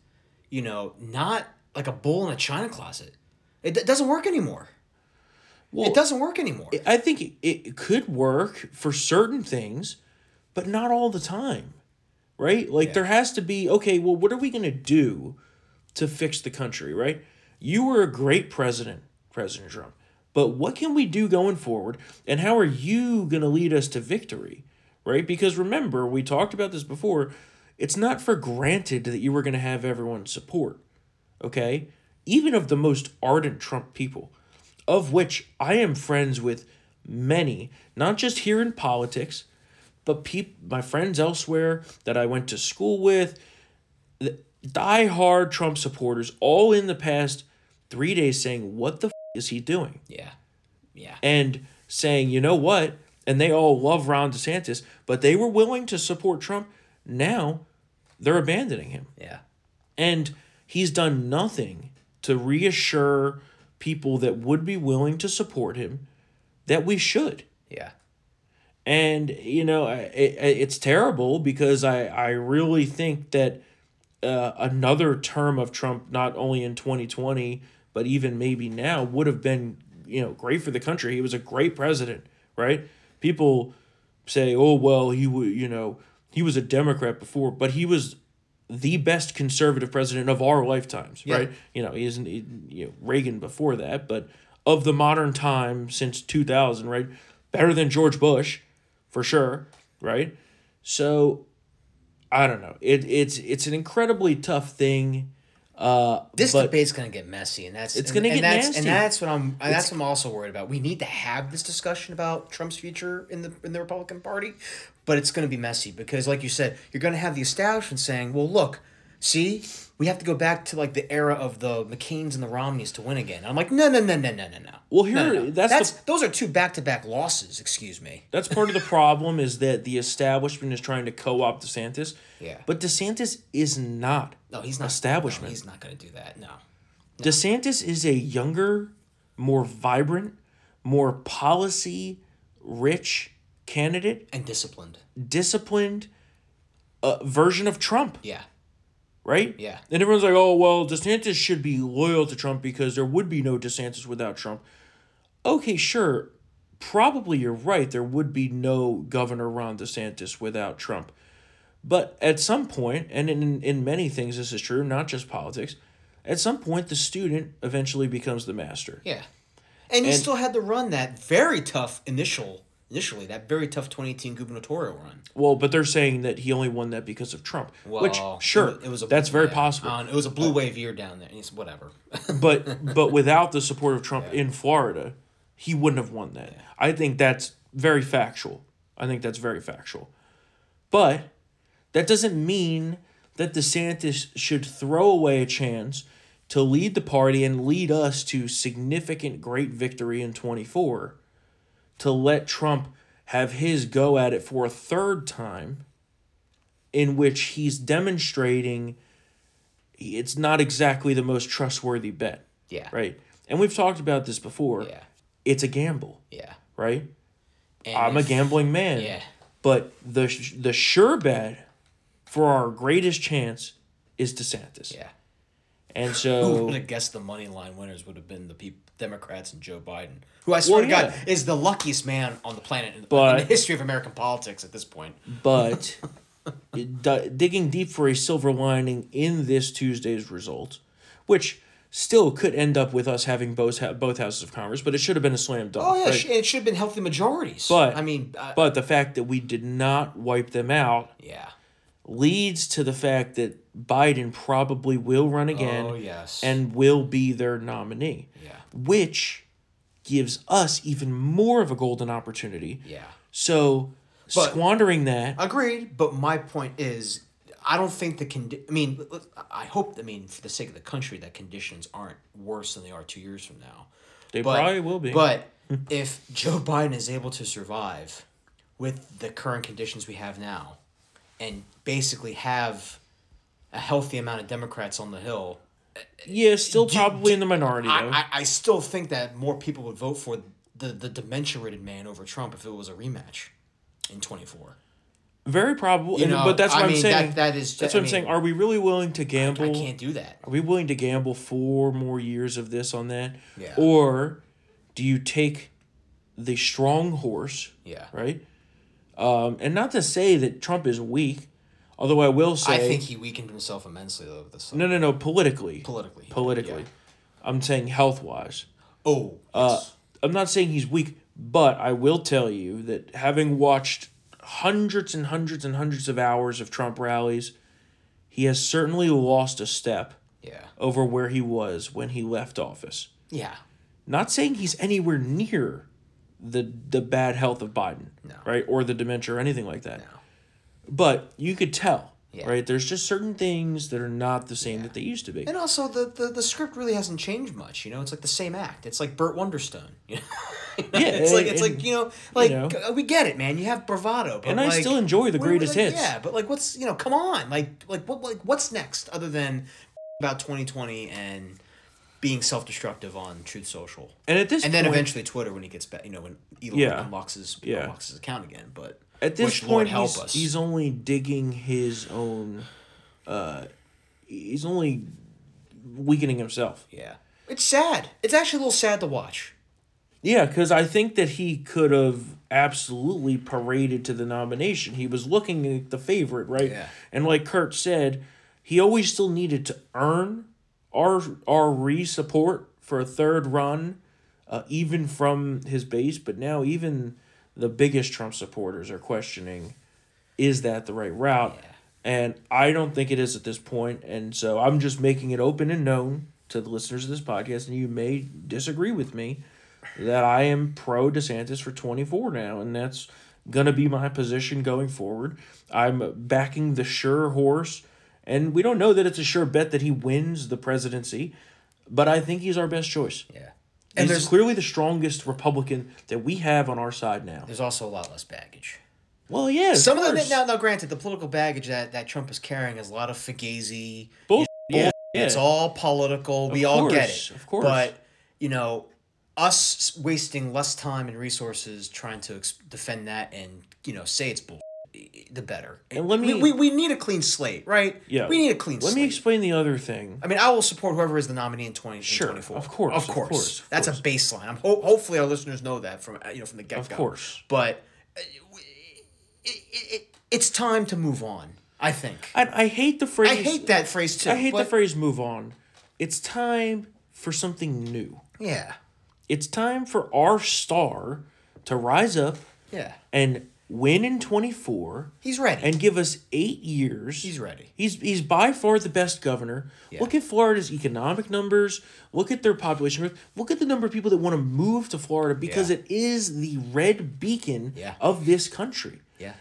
not like a bull in a china closet. It doesn't work anymore. Well, it doesn't work anymore. I think it could work for certain things, but not all the time, right? There has to be, what are we going to do to fix the country, right? You were a great president, President Trump, but what can we do going forward, and how are you going to lead us to victory, right? Because remember, we talked about this before, it's not for granted that you were going to have everyone's support. Okay, even of the most ardent Trump people, of which I am friends with many, not just here in politics, but my friends elsewhere that I went to school with, the diehard Trump supporters, all in the past 3 days saying, what the f*** is he doing? Yeah. And saying, you know what? And they all love Ron DeSantis, but they were willing to support Trump. Now they're abandoning him. Yeah. And he's done nothing to reassure people that would be willing to support him that we should. Yeah. And, it's terrible because I really think that another term of Trump, not only in 2020, but even maybe now, would have been, great for the country. He was a great president, right? People say, oh, well, he was a Democrat before, but he was the best conservative president of our lifetimes, right? He isn't Reagan before that, but of the modern time since 2000, right? Better than George Bush, for sure, right? So, I don't know. It's an incredibly tough thing. This debate's gonna get messy, and that's nasty, and that's what I'm also worried about. We need to have this discussion about Trump's future in the Republican Party, but it's gonna be messy because, like you said, you're gonna have the establishment saying, "Well, look, see, we have to go back to like the era of the McCains and the Romneys to win again. And I'm like, no. Well, here those are two back-to-back losses. Excuse me. That's part of the problem is that the establishment is trying to co-opt DeSantis. Yeah. But DeSantis is not. No, he's not establishment. No, he's not going to do that. No. DeSantis is a younger, more vibrant, more policy-rich candidate and disciplined version of Trump. Yeah. Right? Yeah. And everyone's like, oh, well, DeSantis should be loyal to Trump because there would be no DeSantis without Trump. Okay, sure. Probably you're right. There would be no Governor Ron DeSantis without Trump. But at some point, and in many things this is true, not just politics, at some point the student eventually becomes the master. Yeah. And he still had to run that very tough initially, that very tough 2018 gubernatorial run. Well, but they're saying that he only won that because of Trump, well, which, sure, that's very possible. It was a blue wave year down there, and it's whatever. but without the support of Trump in Florida, he wouldn't have won that. Yeah. I think that's very factual. But that doesn't mean that DeSantis should throw away a chance to lead the party and lead us to significant great victory in 2024. To let Trump have his go at it for a third time, in which he's demonstrating it's not exactly the most trustworthy bet. Yeah. Right? And we've talked about this before. Yeah. It's a gamble. Yeah. Right? And I'm a gambling man. Yeah. But the sure bet for our greatest chance is DeSantis. Yeah. And so who would have guessed the money line winners would have been the Democrats and Joe Biden, who I swear to God is the luckiest man on the planet in the history of American politics at this point. But digging deep for a silver lining in this Tuesday's result, which still could end up with us having both houses of Congress, but it should have been a slam dunk. Oh, yeah, right? It should have been healthy majorities. But, but the fact that we did not wipe them out. Yeah. Leads to the fact that Biden probably will run again and will be their nominee, which gives us even more of a golden opportunity. Yeah. So squandering that. Agreed, but my point is I don't think I hope, for the sake of the country, that conditions aren't worse than they are 2 years from now. They probably will be. But if Joe Biden is able to survive with the current conditions we have now, and basically have a healthy amount of Democrats on the Hill. Yeah, still probably in the minority, though. I still think that more people would vote for the dementia-ridden man over Trump if it was a rematch in 2024. Very probable, but that's what I'm saying. That's what I'm saying. Are we really willing to gamble? I can't do that. Are we willing to gamble 4 more years of this on that? Yeah. Or do you take the strong horse, right? And not to say that Trump is weak, although I will say I think he weakened himself immensely over the summer. No, politically. Politically. Yeah. I'm saying health-wise. Oh. Yes. I'm not saying he's weak, but I will tell you that having watched hundreds and hundreds and hundreds of hours of Trump rallies, he has certainly lost a step over where he was when he left office. Yeah. Not saying he's anywhere near the bad health of Biden, right? Or the dementia or anything like that. No. But you could tell, right? There's just certain things that are not the same that they used to be. And also the script really hasn't changed much, It's like the same act. It's like Burt Wonderstone, Yeah. We get it, man. You have bravado. But I still enjoy the greatest hits. Yeah, but what's, come on. What's next other than about 2020 and being self-destructive on Truth Social, and at this point, then eventually Twitter when he gets back, when Elon unlocks his account again. But at this point, he's only digging his own. He's only weakening himself. Yeah, it's sad. It's actually a little sad to watch. Yeah, because I think that he could have absolutely paraded to the nomination. He was looking at the favorite, right? Yeah. And like Kurt said, he always still needed to earn our re-support for a third run, even from his base, but now even the biggest Trump supporters are questioning, is that the right route? Yeah. And I don't think it is at this point, and so I'm just making it open and known to the listeners of this podcast, and you may disagree with me, that I am pro-DeSantis for 2024 now, and that's going to be my position going forward. I'm backing the sure horse And we don't know that it's a sure bet that he wins the presidency, but I think he's our best choice. Yeah. And he's clearly the strongest Republican that we have on our side now. There's also a lot less baggage. Well, yeah, some of them, now granted, the political baggage that Trump is carrying is a lot of fugazi. Bullshit. Yeah. It's all political. We all get it. Of course. But, us wasting less time and resources trying to defend that and, say it's bullshit, the better. And we need a clean slate, right? Yeah. We need a clean slate. Let me explain the other thing. I mean, I will support whoever is the nominee in 2024. Of course. That's a baseline. Hopefully our listeners know that from the get-go. Of course. But it's time to move on, I think. I hate the phrase. I hate that phrase too. I hate the phrase move on. It's time for something new. Yeah. It's time for our star to rise up. Yeah. And win in 2024. He's ready. And give us 8 years. He's ready. He's by far the best governor. Yeah. Look at Florida's economic numbers. Look at their population growth. Look at the number of people that want to move to Florida because it is the red beacon of this country. Yeah.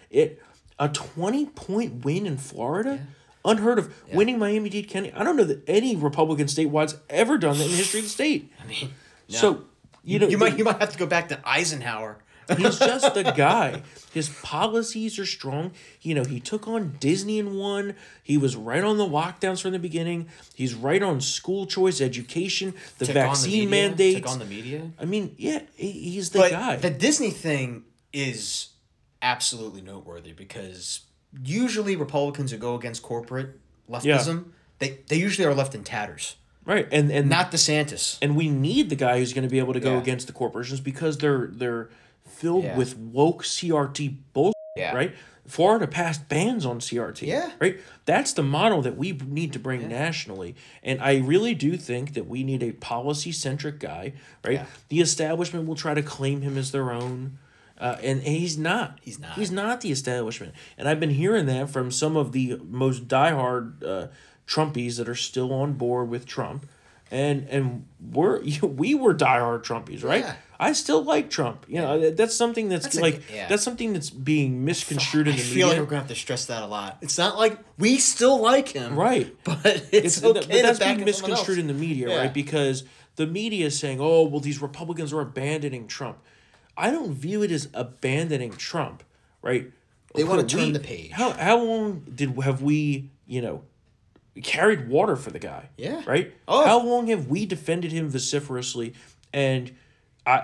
A 20-point win in Florida? Yeah. Unheard of. Yeah. Winning Miami-Dade County. I don't know that any Republican statewide's ever done that in the history of the state. I mean, no. So, you might have to go back to Eisenhower. He's just the guy. His policies are strong. He took on Disney and won. He was right on the lockdowns from the beginning. He's right on school choice, education, the vaccine mandates. Took on the media. I mean, yeah, he's the guy. The Disney thing is absolutely noteworthy because usually Republicans who go against corporate leftism, they usually are left in tatters. Right, and not DeSantis. And we need the guy who's going to be able to go against the corporations because they're filled with woke CRT bullshit, right? Florida passed bans on CRT, right? That's the model that we need to bring nationally. And I really do think that we need a policy-centric guy, right? Yeah. The establishment will try to claim him as their own, and he's not. He's not the establishment. And I've been hearing that from some of the most diehard Trumpies that are still on board with Trump. And we were diehard Trumpies, right? Yeah. I still like Trump. That's something that's something that's being misconstrued in the media. I feel like we're gonna have to stress that a lot. It's not like we still like him, right? But it's okay. But that's being misconstrued in the media, right? Because the media is saying, "Oh, well, these Republicans are abandoning Trump." I don't view it as abandoning Trump, right? They want to turn the page. How long have we carried water for the guy. Yeah. Right? Oh. How long have we defended him vociferously? And I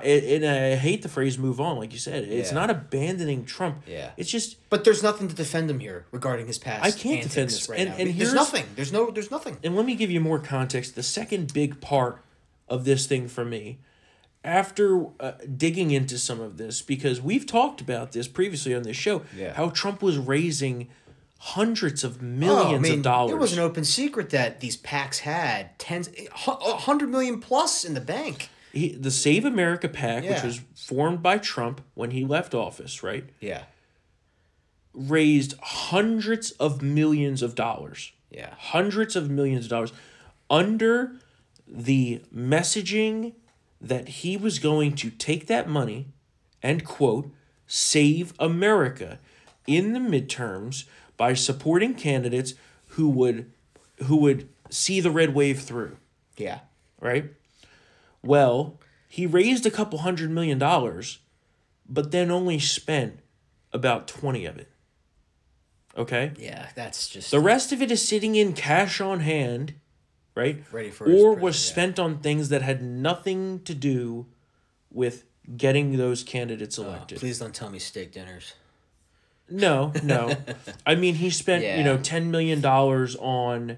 hate the phrase move on, like you said. It's not abandoning Trump. Yeah. It's just... But there's nothing to defend him here regarding his past. I can't defend this right now. And there's nothing. There's nothing. And let me give you more context. The second big part of this thing for me, after digging into some of this, because we've talked about this previously on this show, how Trump was raising... hundreds of millions of dollars. It was an open secret that these PACs had $100 million plus in the bank. The Save America PAC, which was formed by Trump when he left office, right? Yeah. Raised hundreds of millions of dollars. Yeah. Hundreds of millions of dollars under the messaging that he was going to take that money and, quote, save America in the midterms by supporting candidates who would see the red wave through. Yeah. Right? Well, he raised a couple $100 million, but then only spent about 20 of it. Okay? Yeah, that's just... The rest of it is sitting in cash on hand, right? Ready for his or was spent on things that had nothing to do with getting those candidates elected. Oh, please don't tell me steak dinners. No. I mean, he spent, $10 million on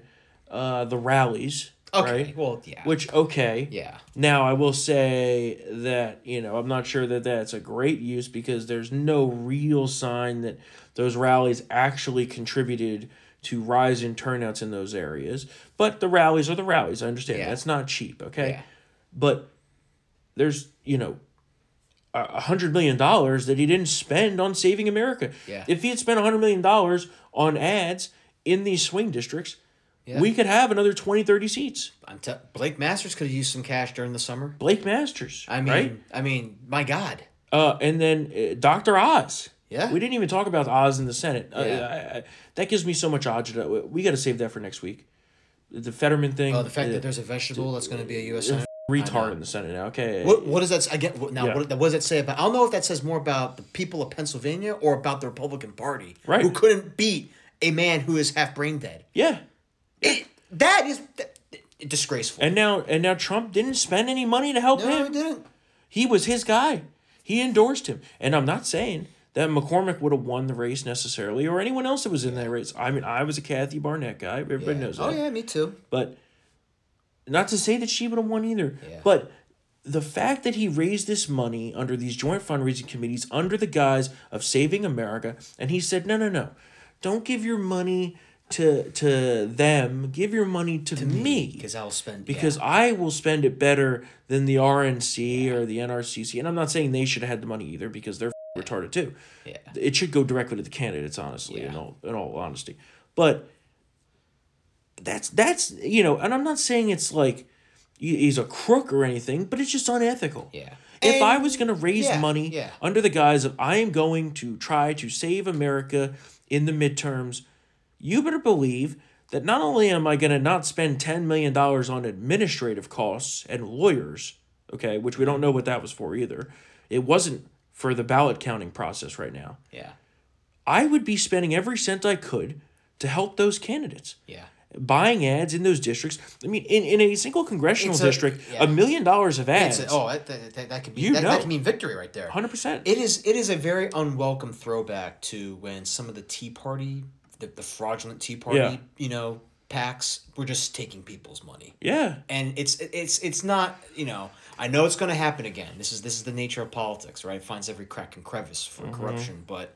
the rallies. Okay, right? Well, yeah. Which, okay. Yeah. Now, I will say that, I'm not sure that that's a great use because there's no real sign that those rallies actually contributed to rise in turnouts in those areas. But the rallies are the rallies. I understand. Yeah. That's not cheap, okay? Yeah. But there's, $100 million that he didn't spend on saving America. Yeah. If he had spent $100 million on ads in these swing districts, we could have another 20, 30 seats. Blake Masters could have used some cash during the summer. Blake Masters, I mean, right? I mean, my God. And then Dr. Oz. Yeah. We didn't even talk about the odds in the Senate. Yeah. That gives me so much agita. We got to save that for next week. The Fetterman thing. Oh, the fact that there's a vegetable that's going to be a U.S. Senate. Retard in the Senate now. Okay. What does that? I get now. Yeah. What does that say about? I don't know if that says more about the people of Pennsylvania or about the Republican Party, right? Who couldn't beat a man who is half brain dead. Yeah. That is disgraceful. And now Trump didn't spend any money to help him. No, he didn't. He was his guy. He endorsed him, and I'm not saying that McCormick would have won the race necessarily, or anyone else that was in that race. I mean, I was a Kathy Barnett guy. Everybody knows that. Oh, yeah, me too. But not to say that she would have won either. Yeah. But the fact that he raised this money under these joint fundraising committees under the guise of saving America, and he said, no, don't give your money to them. Give your money to me. Because I will spend it better than the RNC or the NRCC. And I'm not saying they should have had the money either, because they're retarded too. Yeah. It should go directly to the candidates, honestly, in all honesty. But that's and I'm not saying it's like he's a crook or anything, but it's just unethical. Yeah. If I was going to raise money under the guise of I am going to try to save America in the midterms, you better believe that not only am I going to not spend $10 million on administrative costs and lawyers, okay, which we don't know what that was for either. It wasn't for the ballot counting process right now. Yeah. I would be spending every cent I could to help those candidates. Yeah. Buying ads in those districts. I mean, in a single congressional district, $1 million of ads. That could mean victory right there. 100%. It is a very unwelcome throwback to when some of the Tea Party, the fraudulent Tea Party, PACs were just taking people's money. Yeah. And it's not, I know it's going to happen again. This is the nature of politics, right? It finds every crack and crevice for corruption, but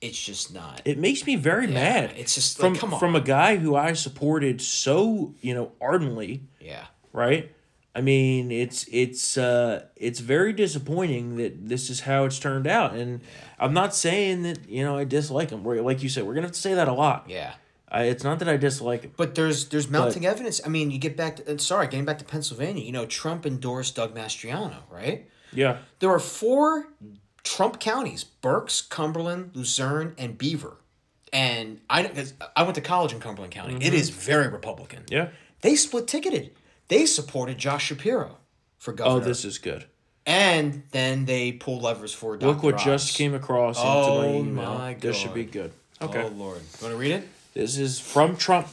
it's just not. It makes me very mad. It's just like, come on. From a guy who I supported so, ardently. Yeah. Right? I mean, it's very disappointing that this is how it's turned out. And I'm not saying that, I dislike him. Like you said, we're going to have to say that a lot. Yeah. It's not that I dislike it. But there's mounting evidence. I mean, getting back to Pennsylvania, Trump endorsed Doug Mastriano, right? Yeah. There are 4 Trump counties, Berks, Cumberland, Luzerne, and Beaver. And I went to college in Cumberland County. Mm-hmm. It is very Republican. Yeah. They split-ticketed. They supported Josh Shapiro for governor. Oh, this is good. And then they pulled levers for Dr. Look what Oz. Just came across into my email. My God. This should be good. Okay. Oh, Lord. You want to read it? This is from Trump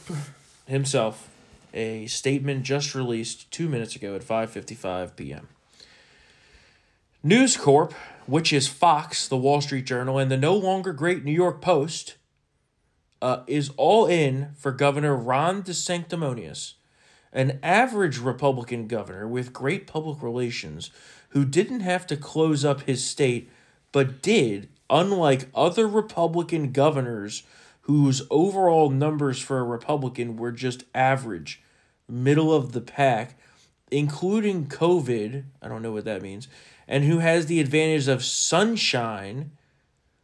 himself, a statement just released 2 minutes ago at 5:55 p.m. News Corp, which is Fox, The Wall Street Journal, and the no longer great New York Post, is all in for Governor Ron DeSanctimonious, an average Republican governor with great public relations who didn't have to close up his state, but did, unlike other Republican governors whose overall numbers for a Republican were just average, middle of the pack, including COVID, I don't know what that means, and who has the advantage of sunshine,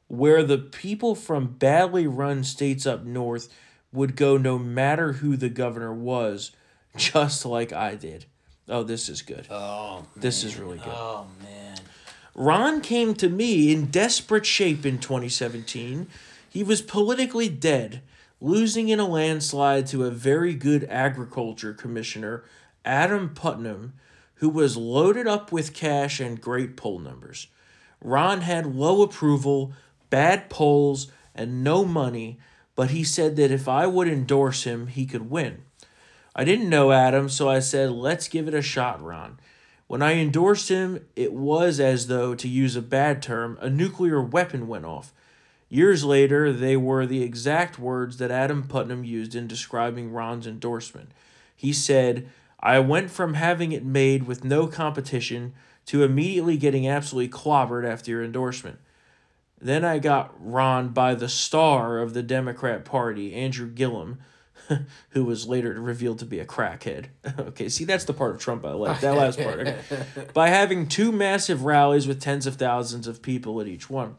where the people from badly run states up north would go no matter who the governor was, just like I did. Oh, this is good. Oh, man. This is really good. Oh, man. Ron came to me in desperate shape in 2017. He was politically dead, losing in a landslide to a very good agriculture commissioner, Adam Putnam, who was loaded up with cash and great poll numbers. Ron had low approval, bad polls, and no money, but he said that if I would endorse him, he could win. I didn't know Adam, so I said, let's give it a shot, Ron. When I endorsed him, it was as though, to use a bad term, a nuclear weapon went off. Years later, they were the exact words that Adam Putnam used in describing Ron's endorsement. He said, I went from having it made with no competition to immediately getting absolutely clobbered after your endorsement. Then I got Ron by the star of the Democrat Party, Andrew Gillum, who was later revealed to be a crackhead. Okay, see, that's the part of Trump I like, that last part. Okay. By having 2 massive rallies with tens of thousands of people at each one.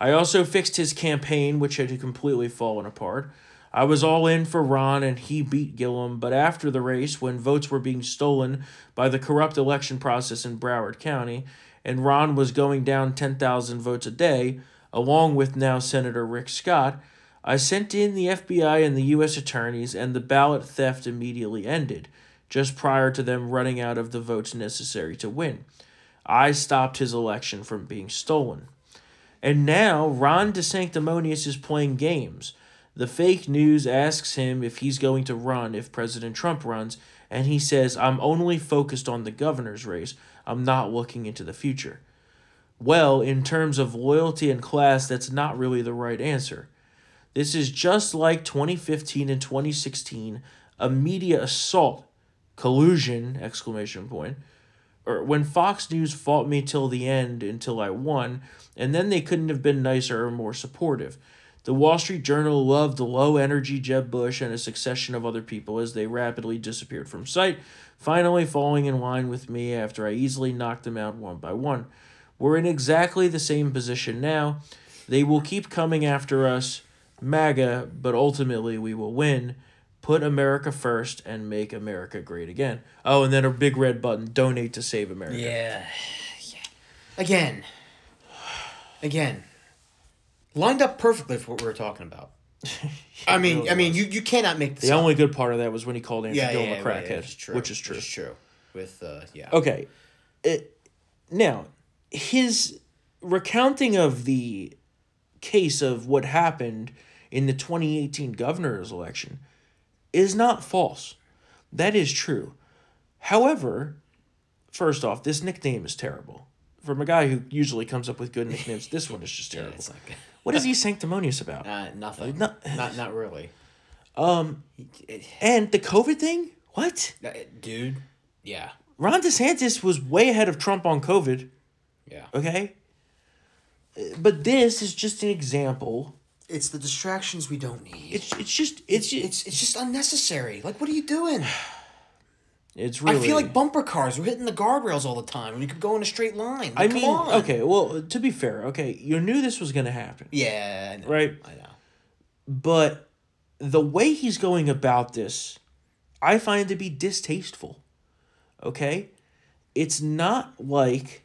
I also fixed his campaign, which had completely fallen apart. I was all in for Ron, and he beat Gillum, but after the race, when votes were being stolen by the corrupt election process in Broward County, and Ron was going down 10,000 votes a day, along with now Senator Rick Scott, I sent in the FBI and the U.S. attorneys, and the ballot theft immediately ended, just prior to them running out of the votes necessary to win. I stopped his election from being stolen. And now Ron DeSanctimonious is playing games. The fake news asks him if he's going to run if President Trump runs, and he says, I'm only focused on the governor's race. I'm not looking into the future. Well, in terms of loyalty and class, that's not really the right answer. This is just like 2015 and 2016, a media assault, collusion, exclamation point, or when Fox News fought me till the end until I won, and then they couldn't have been nicer or more supportive. The Wall Street Journal loved the low-energy Jeb Bush and a succession of other people as they rapidly disappeared from sight, finally falling in line with me after I easily knocked them out one by one. We're in exactly the same position now. They will keep coming after us, MAGA, but ultimately we will win. Put America first and make America great again. Oh, and then a big red button, donate to save America. Yeah. Again. Lined up perfectly for what we were talking about. I mean, you cannot make this. The only good part of that was when he called Andrew Gillum a crackhead, which is true. It's true. Okay. Now, his recounting of the case of what happened in the 2018 governor's election is not false. That is true. However, first off, this nickname is terrible. From a guy who usually comes up with good nicknames, this one is just terrible. It's like, what is he sanctimonious about? Nothing. Not really. And the COVID thing? What? Dude. Yeah. Ron DeSantis was way ahead of Trump on COVID. Yeah. Okay? But this is just an example. It's the distractions we don't need. It's just unnecessary. Like, what are you doing? It's really. I feel like bumper cars were hitting the guardrails all the time, and you could go in a straight line. Like, come on. Okay, well, to be fair, you knew this was going to happen. Yeah, I know, right? I know. But the way he's going about this, I find to be distasteful. Okay? It's not like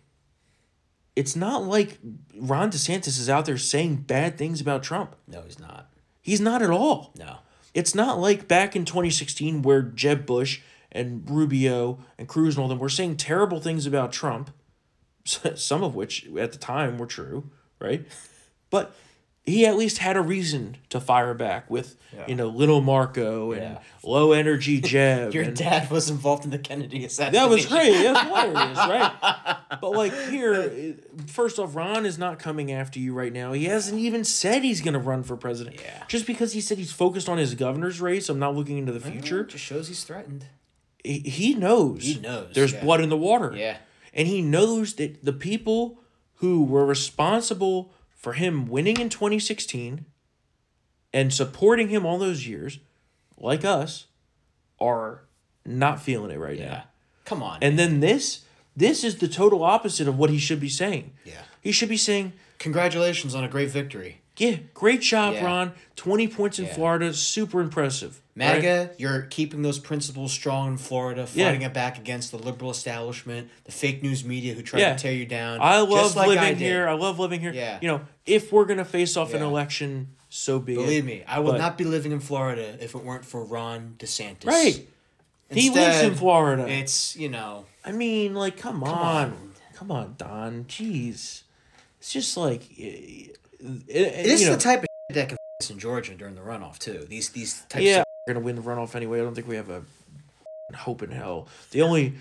Ron DeSantis is out there saying bad things about Trump. No, he's not. He's not at all. No. It's not like back in 2016 where Jeb Bush and Rubio and Cruz and all them were saying terrible things about Trump, some of which at the time were true, right? But he at least had a reason to fire back with, little Marco and low-energy Jeb. Your dad was involved in the Kennedy assassination. That was great. That's hilarious, right? But, here, first off, Ron is not coming after you right now. He hasn't even said he's going to run for president. Yeah. Just because he said he's focused on his governor's race, I'm not looking into the future. It just shows he's threatened. He knows. There's blood in the water. Yeah. And he knows that the people who were responsible for him winning in 2016 and supporting him all those years, like us, are not feeling it right now. Come on. And then this is the total opposite of what he should be saying. Yeah. He should be saying, congratulations on a great victory. Yeah, great job, Ron. 20 points in Florida, super impressive. MAGA, right? You're keeping those principles strong in Florida, fighting it back against the liberal establishment, the fake news media who try to tear you down. I love living here. Yeah. If we're going to face off an election, so be it. Believe me, I would not be living in Florida if it weren't for Ron DeSantis. Right. Instead, he lives in Florida. It's, Come on, Don. Jeez. It's just like... It is the type of shit that can f*** us in Georgia during the runoff, too. These types of are going to win the runoff anyway. I don't think we have a hope in hell. The only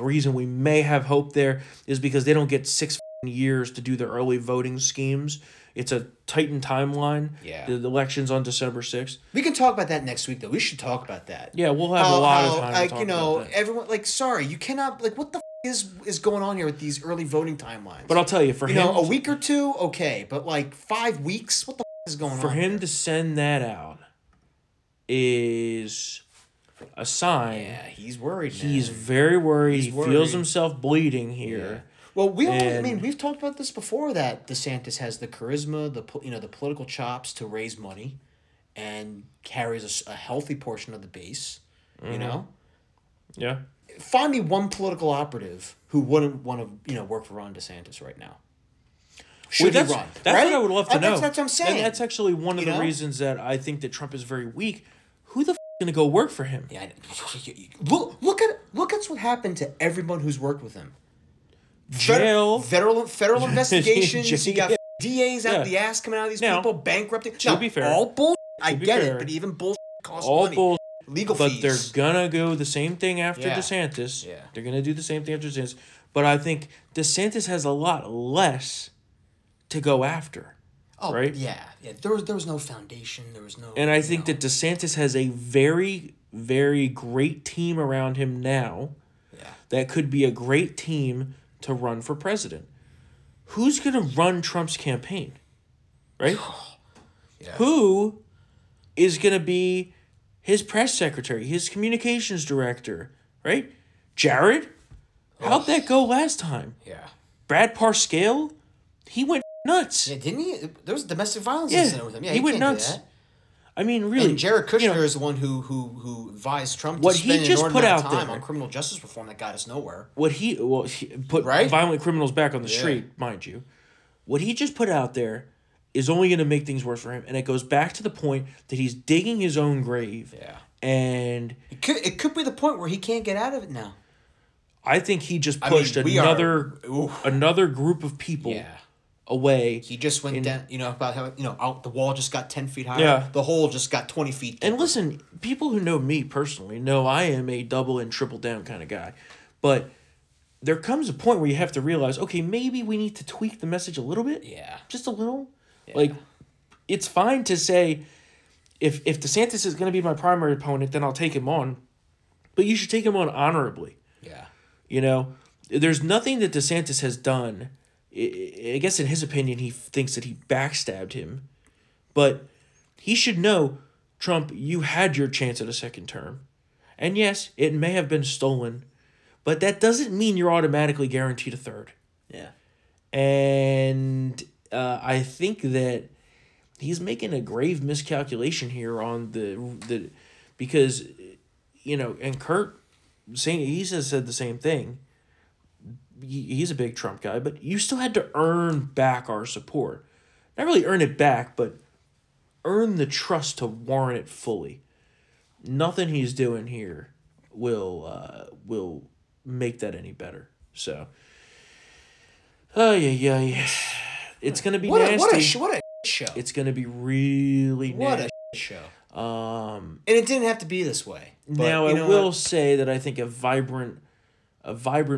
reason we may have hope there is because they don't get 6 years to do their early voting schemes. It's a tightened timeline. Yeah. The election's on December 6th. We can talk about that next week, though. We should talk about that. Yeah, we'll have a lot of time to talk about that. Everyone, you cannot, what the f*** is going on here with these early voting timelines? But I'll tell you, for him... a week or two, okay, but 5 weeks? What the f*** is going on? For him to send that out is a sign. Yeah, he's worried now. He's very worried. He feels himself bleeding here. Yeah. Well, we've talked about this before, that DeSantis has the charisma, the political chops to raise money and carries a healthy portion of the base, mm-hmm. Yeah. Find me one political operative who wouldn't want to work for Ron DeSantis right now. should he run? That's right? What I would love to know. That's what I'm saying. And that's actually one of the reasons that I think that Trump is very weak. Who the f*** is going to go work for him? Yeah, look at what happened to everyone who's worked with him. Jail. Federal investigations. You got DAs out the ass coming out of these people, bankrupting. To be fair. All bullshit. I get it, but even bullshit costs money. All bullshit. Legal fees. But they're going to go the same thing after DeSantis. Yeah. They're going to do the same thing after DeSantis. But I think DeSantis has a lot less to go after. Oh, right? Yeah. There was no foundation. There was no... And I think that DeSantis has a very, very great team around him now that could be a great team to run for president. Who's going to run Trump's campaign? Right? Who is going to be his press secretary, his communications director, right? Jared? How'd that go last time? Yeah. Brad Parscale? He went nuts. Yeah, didn't he? There was a domestic violence incident with him. Yeah, he went nuts. I mean, really. And Jared Kushner is the one who advised Trump to spend an enormous amount of time on criminal justice reform that got us nowhere. He put violent criminals back on the street, mind you. What he just put out there is only going to make things worse for him. And it goes back to the point that he's digging his own grave. Yeah. And... It could be the point where he can't get out of it now. I think he just pushed another group of people away. He just went down, about how, out the wall just got 10 feet higher. Yeah. The hole just got 20 feet deeper. And listen, people who know me personally know I am a double and triple down kind of guy. But there comes a point where you have to realize, okay, maybe we need to tweak the message a little bit. Yeah. Just a little. Yeah. Like, it's fine to say, if DeSantis is going to be my primary opponent, then I'll take him on. But you should take him on honorably. Yeah. There's nothing that DeSantis has done. I guess in his opinion, he thinks that he backstabbed him. But he should know, Trump, you had your chance at a second term. And yes, it may have been stolen. But that doesn't mean you're automatically guaranteed a third. Yeah. And I think that he's making a grave miscalculation here on the because, and Kurt... He said the same thing. He's a big Trump guy, but you still had to earn back our support. Not really earn it back, but earn the trust to warrant it fully. Nothing he's doing here will make that any better. So, yeah. It's gonna be nasty. What a show! It's gonna be really nasty. What a show! And it didn't have to be this way. But, now I will say that I think a vibrant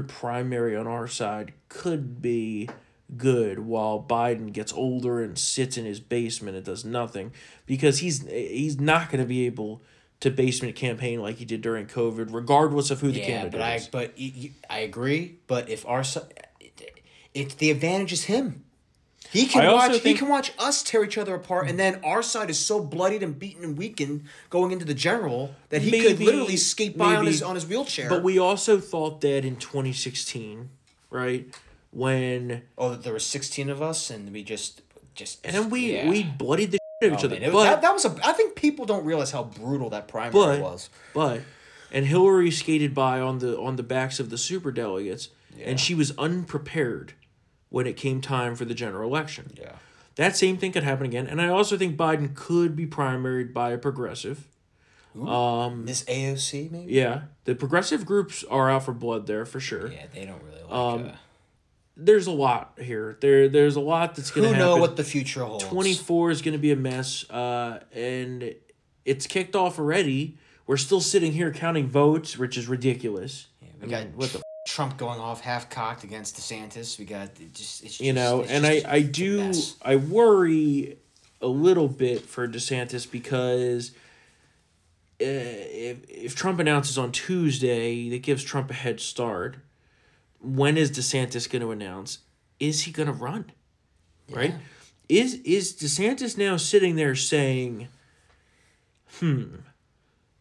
primary on our side could be good while Biden gets older and sits in his basement and does nothing, because he's not going to be able to basement campaign like he did during COVID, regardless of who the candidate is. But I agree. But if our side, the advantage is him. He can watch us tear each other apart, and then our side is so bloodied and beaten and weakened going into the general that he could literally skate by on his wheelchair. But we also thought that in 2016, right, when there were 16 of us, and we just and then we bloodied the shit out of each other. I think people don't realize how brutal that primary was. And Hillary skated by on the backs of the superdelegates, and she was unprepared when it came time for the general election. Yeah. That same thing could happen again. And I also think Biden could be primaried by a progressive. Ooh, Miss AOC, maybe? Yeah. The progressive groups are out for blood there, for sure. Yeah, they don't really like there's a lot here. There's a lot that's going to happen. Who know what the future holds. 24 is going to be a mess. And it's kicked off already. We're still sitting here counting votes, which is ridiculous. Yeah, what the Trump going off half-cocked against DeSantis. We got I worry a little bit for DeSantis because if Trump announces on Tuesday, that gives Trump a head start. When is DeSantis going to announce? Is he going to run? Yeah. Right? Is DeSantis now sitting there saying,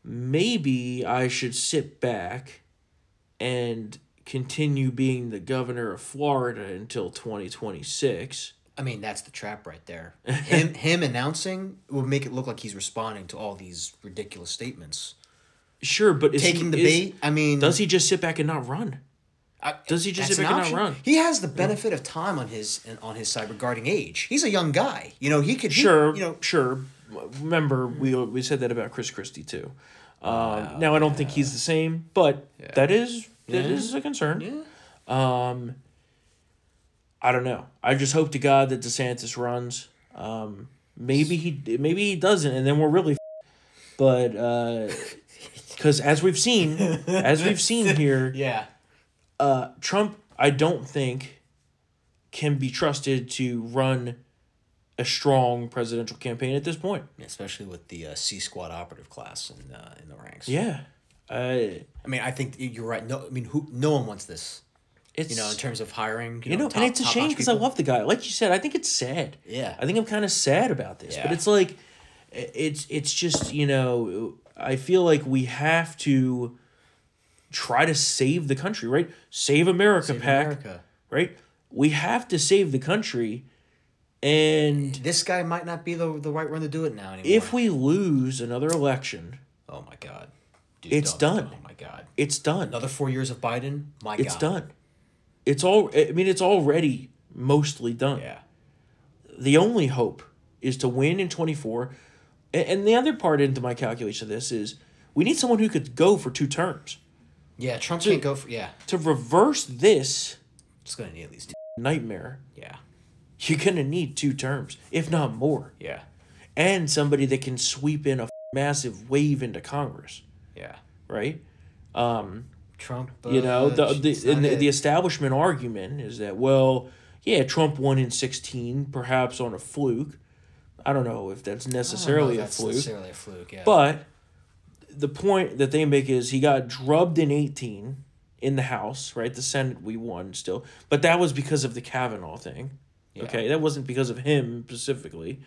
maybe I should sit back and continue being the governor of Florida until 2026. I mean, that's the trap right there. Him announcing will make it look like he's responding to all these ridiculous statements. Sure, but taking the bait. I mean, does he just sit back and not run? Does he just even run? He has the benefit of time on his side regarding age. He's a young guy. You know, he could. Sure. Remember, we said that about Chris Christie too. Now I don't think he's the same, but that is a concern. Yeah. I don't know. I just hope to God that DeSantis runs. Maybe he doesn't, and then we're really. But because as we've seen here, Trump, I don't think, can be trusted to run a strong presidential campaign at this point. Especially with the C-Squad operative class in the ranks. Yeah. I mean, I think you're right. No, I mean, no one wants this. It's, in terms of hiring, top, and it's a shame because I love the guy. Like you said, I think it's sad. Yeah. I think I'm kind of sad about this, but it's like, it's just, I feel like we have to try to save the country, right? Save America, America. Right? We have to save the country, and this guy might not be the right one to do it now anymore. If we lose another election, oh my God, dude, it's done. Oh my God, it's done. Another 4 years of Biden, my God, it's done. It's all. I mean, it's already mostly done. Yeah. The only hope is to win in 2024, and the other part into my calculation of this is we need someone who could go for two terms. Yeah, Trump can't go for... Yeah. To reverse this... It's going to need at least two. Nightmare. Yeah. You're going to need two terms, if not more. Yeah. And somebody that can sweep in a massive wave into Congress. Yeah. Right? Trump... The establishment argument is that, Trump won in 2016, perhaps on a fluke. I don't know if that's necessarily a fluke. Necessarily a fluke, yeah. But... The point that they make is he got drubbed in 2018 in the House, right? The Senate, we won still. But that was because of the Kavanaugh thing. Yeah. Okay? That wasn't because of him specifically.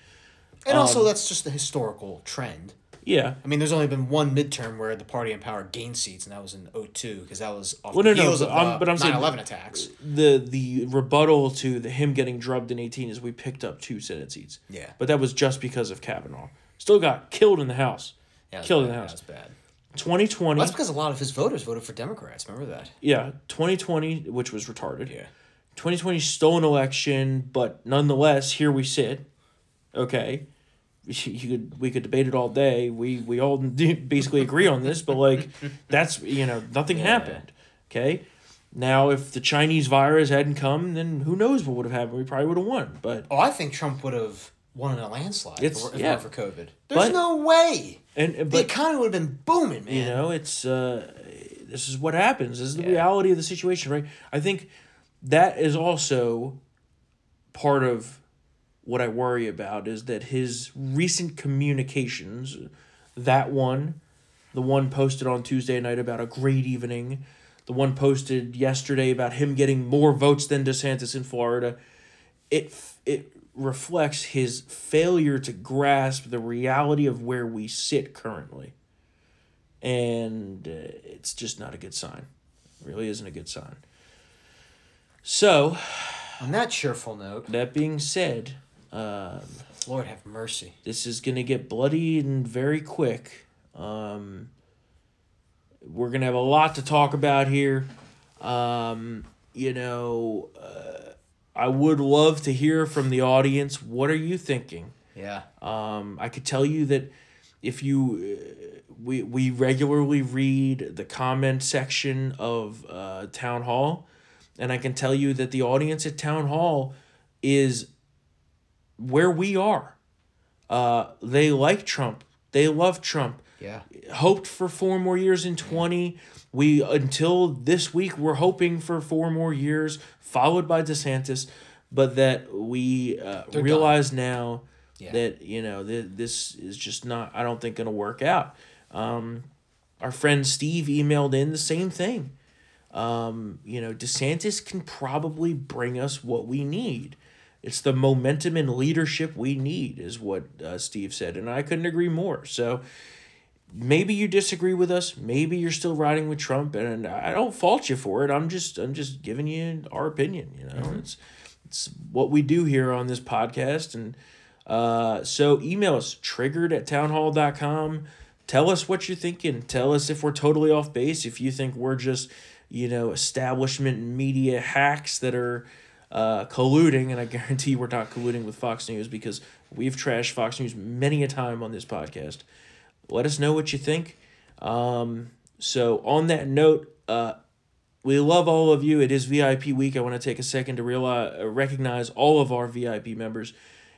And also, that's just the historical trend. Yeah. I mean, there's only been one midterm where the party in power gained seats, and that was in 2002 because that was off the heels of the 9/11 attacks. The rebuttal to him getting drubbed in 2018 is we picked up two Senate seats. Yeah. But that was just because of Kavanaugh. Still got killed in the House. Yeah, killed in the House. That's bad. 2020. Well, that's because a lot of his voters voted for Democrats. Remember that? Yeah. 2020, which was retarded. Yeah. 2020 stole an election, but nonetheless, here we sit. Okay. We could debate it all day. We all basically agree on this, but that's, nothing happened. Okay. Now, if the Chinese virus hadn't come, then who knows what would have happened. We probably would have won. But I think Trump would have won in a landslide if not for COVID. There's no way. And the economy would have been booming, man. It's this is what happens. This is the reality of the situation, right? I think that is also part of what I worry about is that his recent communications, that one, the one posted on Tuesday night about a great evening, the one posted yesterday about him getting more votes than DeSantis in Florida, it reflects his failure to grasp the reality of where we sit currently. And it's just not a good sign. It really isn't a good sign. So, on that cheerful note... That being said... Lord have mercy. This is going to get bloody and very quick. We're going to have a lot to talk about here. I would love to hear from the audience. What are you thinking? Yeah. I could tell you that if you, we regularly read the comment section of Town Hall, and I can tell you that the audience at Town Hall is where we are. They like Trump. They love Trump. Yeah. Hoped for 4 more years in 2020. We, until this week, we're hoping for 4 more years, followed by DeSantis, but that we realize done. Now that, this is just not, I don't think, going to work out. Our friend Steve emailed in the same thing. DeSantis can probably bring us what we need. It's the momentum and leadership we need is what Steve said, and I couldn't agree more. So, maybe you disagree with us. Maybe you're still riding with Trump, and I don't fault you for it. I'm just giving you our opinion. Mm-hmm. It's what we do here on this podcast, and so email us triggered@townhall.com. Tell us what you're thinking. Tell us if we're totally off base. If you think we're just you know, establishment media hacks that are colluding, and I guarantee we're not colluding with Fox News because we've trashed Fox News many a time on this podcast. Let us know what you think. So on that note, we love all of you. It is VIP week. I want to take a second to recognize all of our VIP members.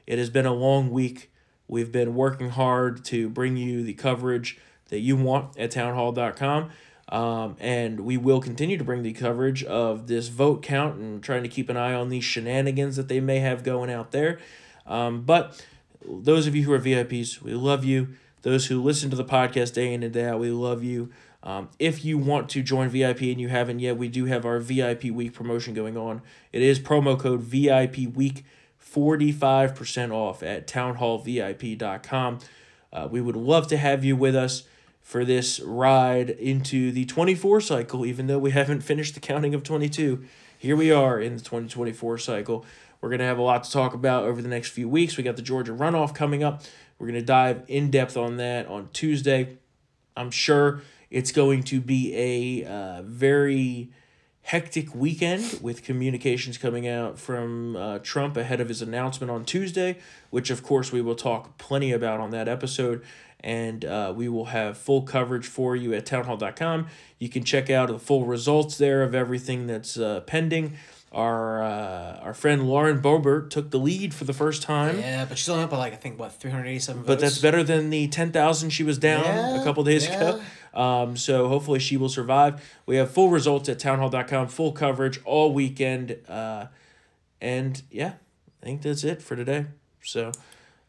It has been a long week. We've been working hard to bring you the coverage that you want at townhall.com. And we will continue to bring the coverage of this vote count and trying to keep an eye on these shenanigans that they may have going out there. But those of you who are VIPs, we love you. Those who listen to the podcast day in and day out, we love you. If you want to join VIP and you haven't yet, we do have our VIP Week promotion going on. It is promo code VIP Week, 45% off at townhallvip.com. We would love to have you with us for this ride into the 24 cycle, even though we haven't finished the counting of 22. Here we are in the 2024 cycle. We're going to have a lot to talk about over the next few weeks. We got the Georgia runoff coming up. We're going to dive in depth on that on Tuesday. I'm sure it's going to be a very hectic weekend with communications coming out from Trump ahead of his announcement on Tuesday, which, of course, we will talk plenty about on that episode. And we will have full coverage for you at townhall.com. You can check out the full results there of everything that's pending. Our friend Lauren Boebert took the lead for the first time. Yeah, but she's only up by, like, I think, what, 387 votes? But that's better than the 10,000 she was down a couple days ago. So hopefully she will survive. We have full results at townhall.com, full coverage all weekend. And, yeah, I think that's it for today. So...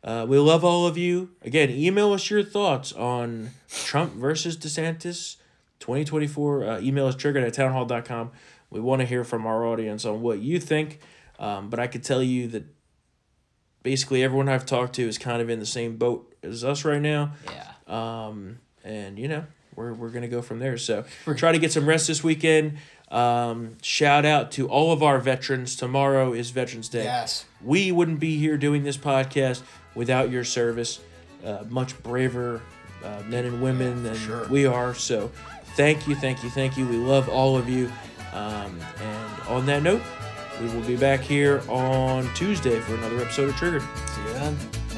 we love all of you. Again, email us your thoughts on Trump versus DeSantis 2024. Email us triggered at townhall.com. We want to hear from our audience on what you think. But I could tell you that basically everyone I've talked to is kind of in the same boat as us right now. Yeah. And, you know, we're going to go from there. So we're trying to get some rest this weekend. Shout out to all of our veterans. Tomorrow is Veterans Day. Yes. We wouldn't be here doing this podcast without your service. Much braver men and women than we are. So thank you, thank you, thank you. We love all of you. And on that note, we will be back here on Tuesday for another episode of Triggered. See you then.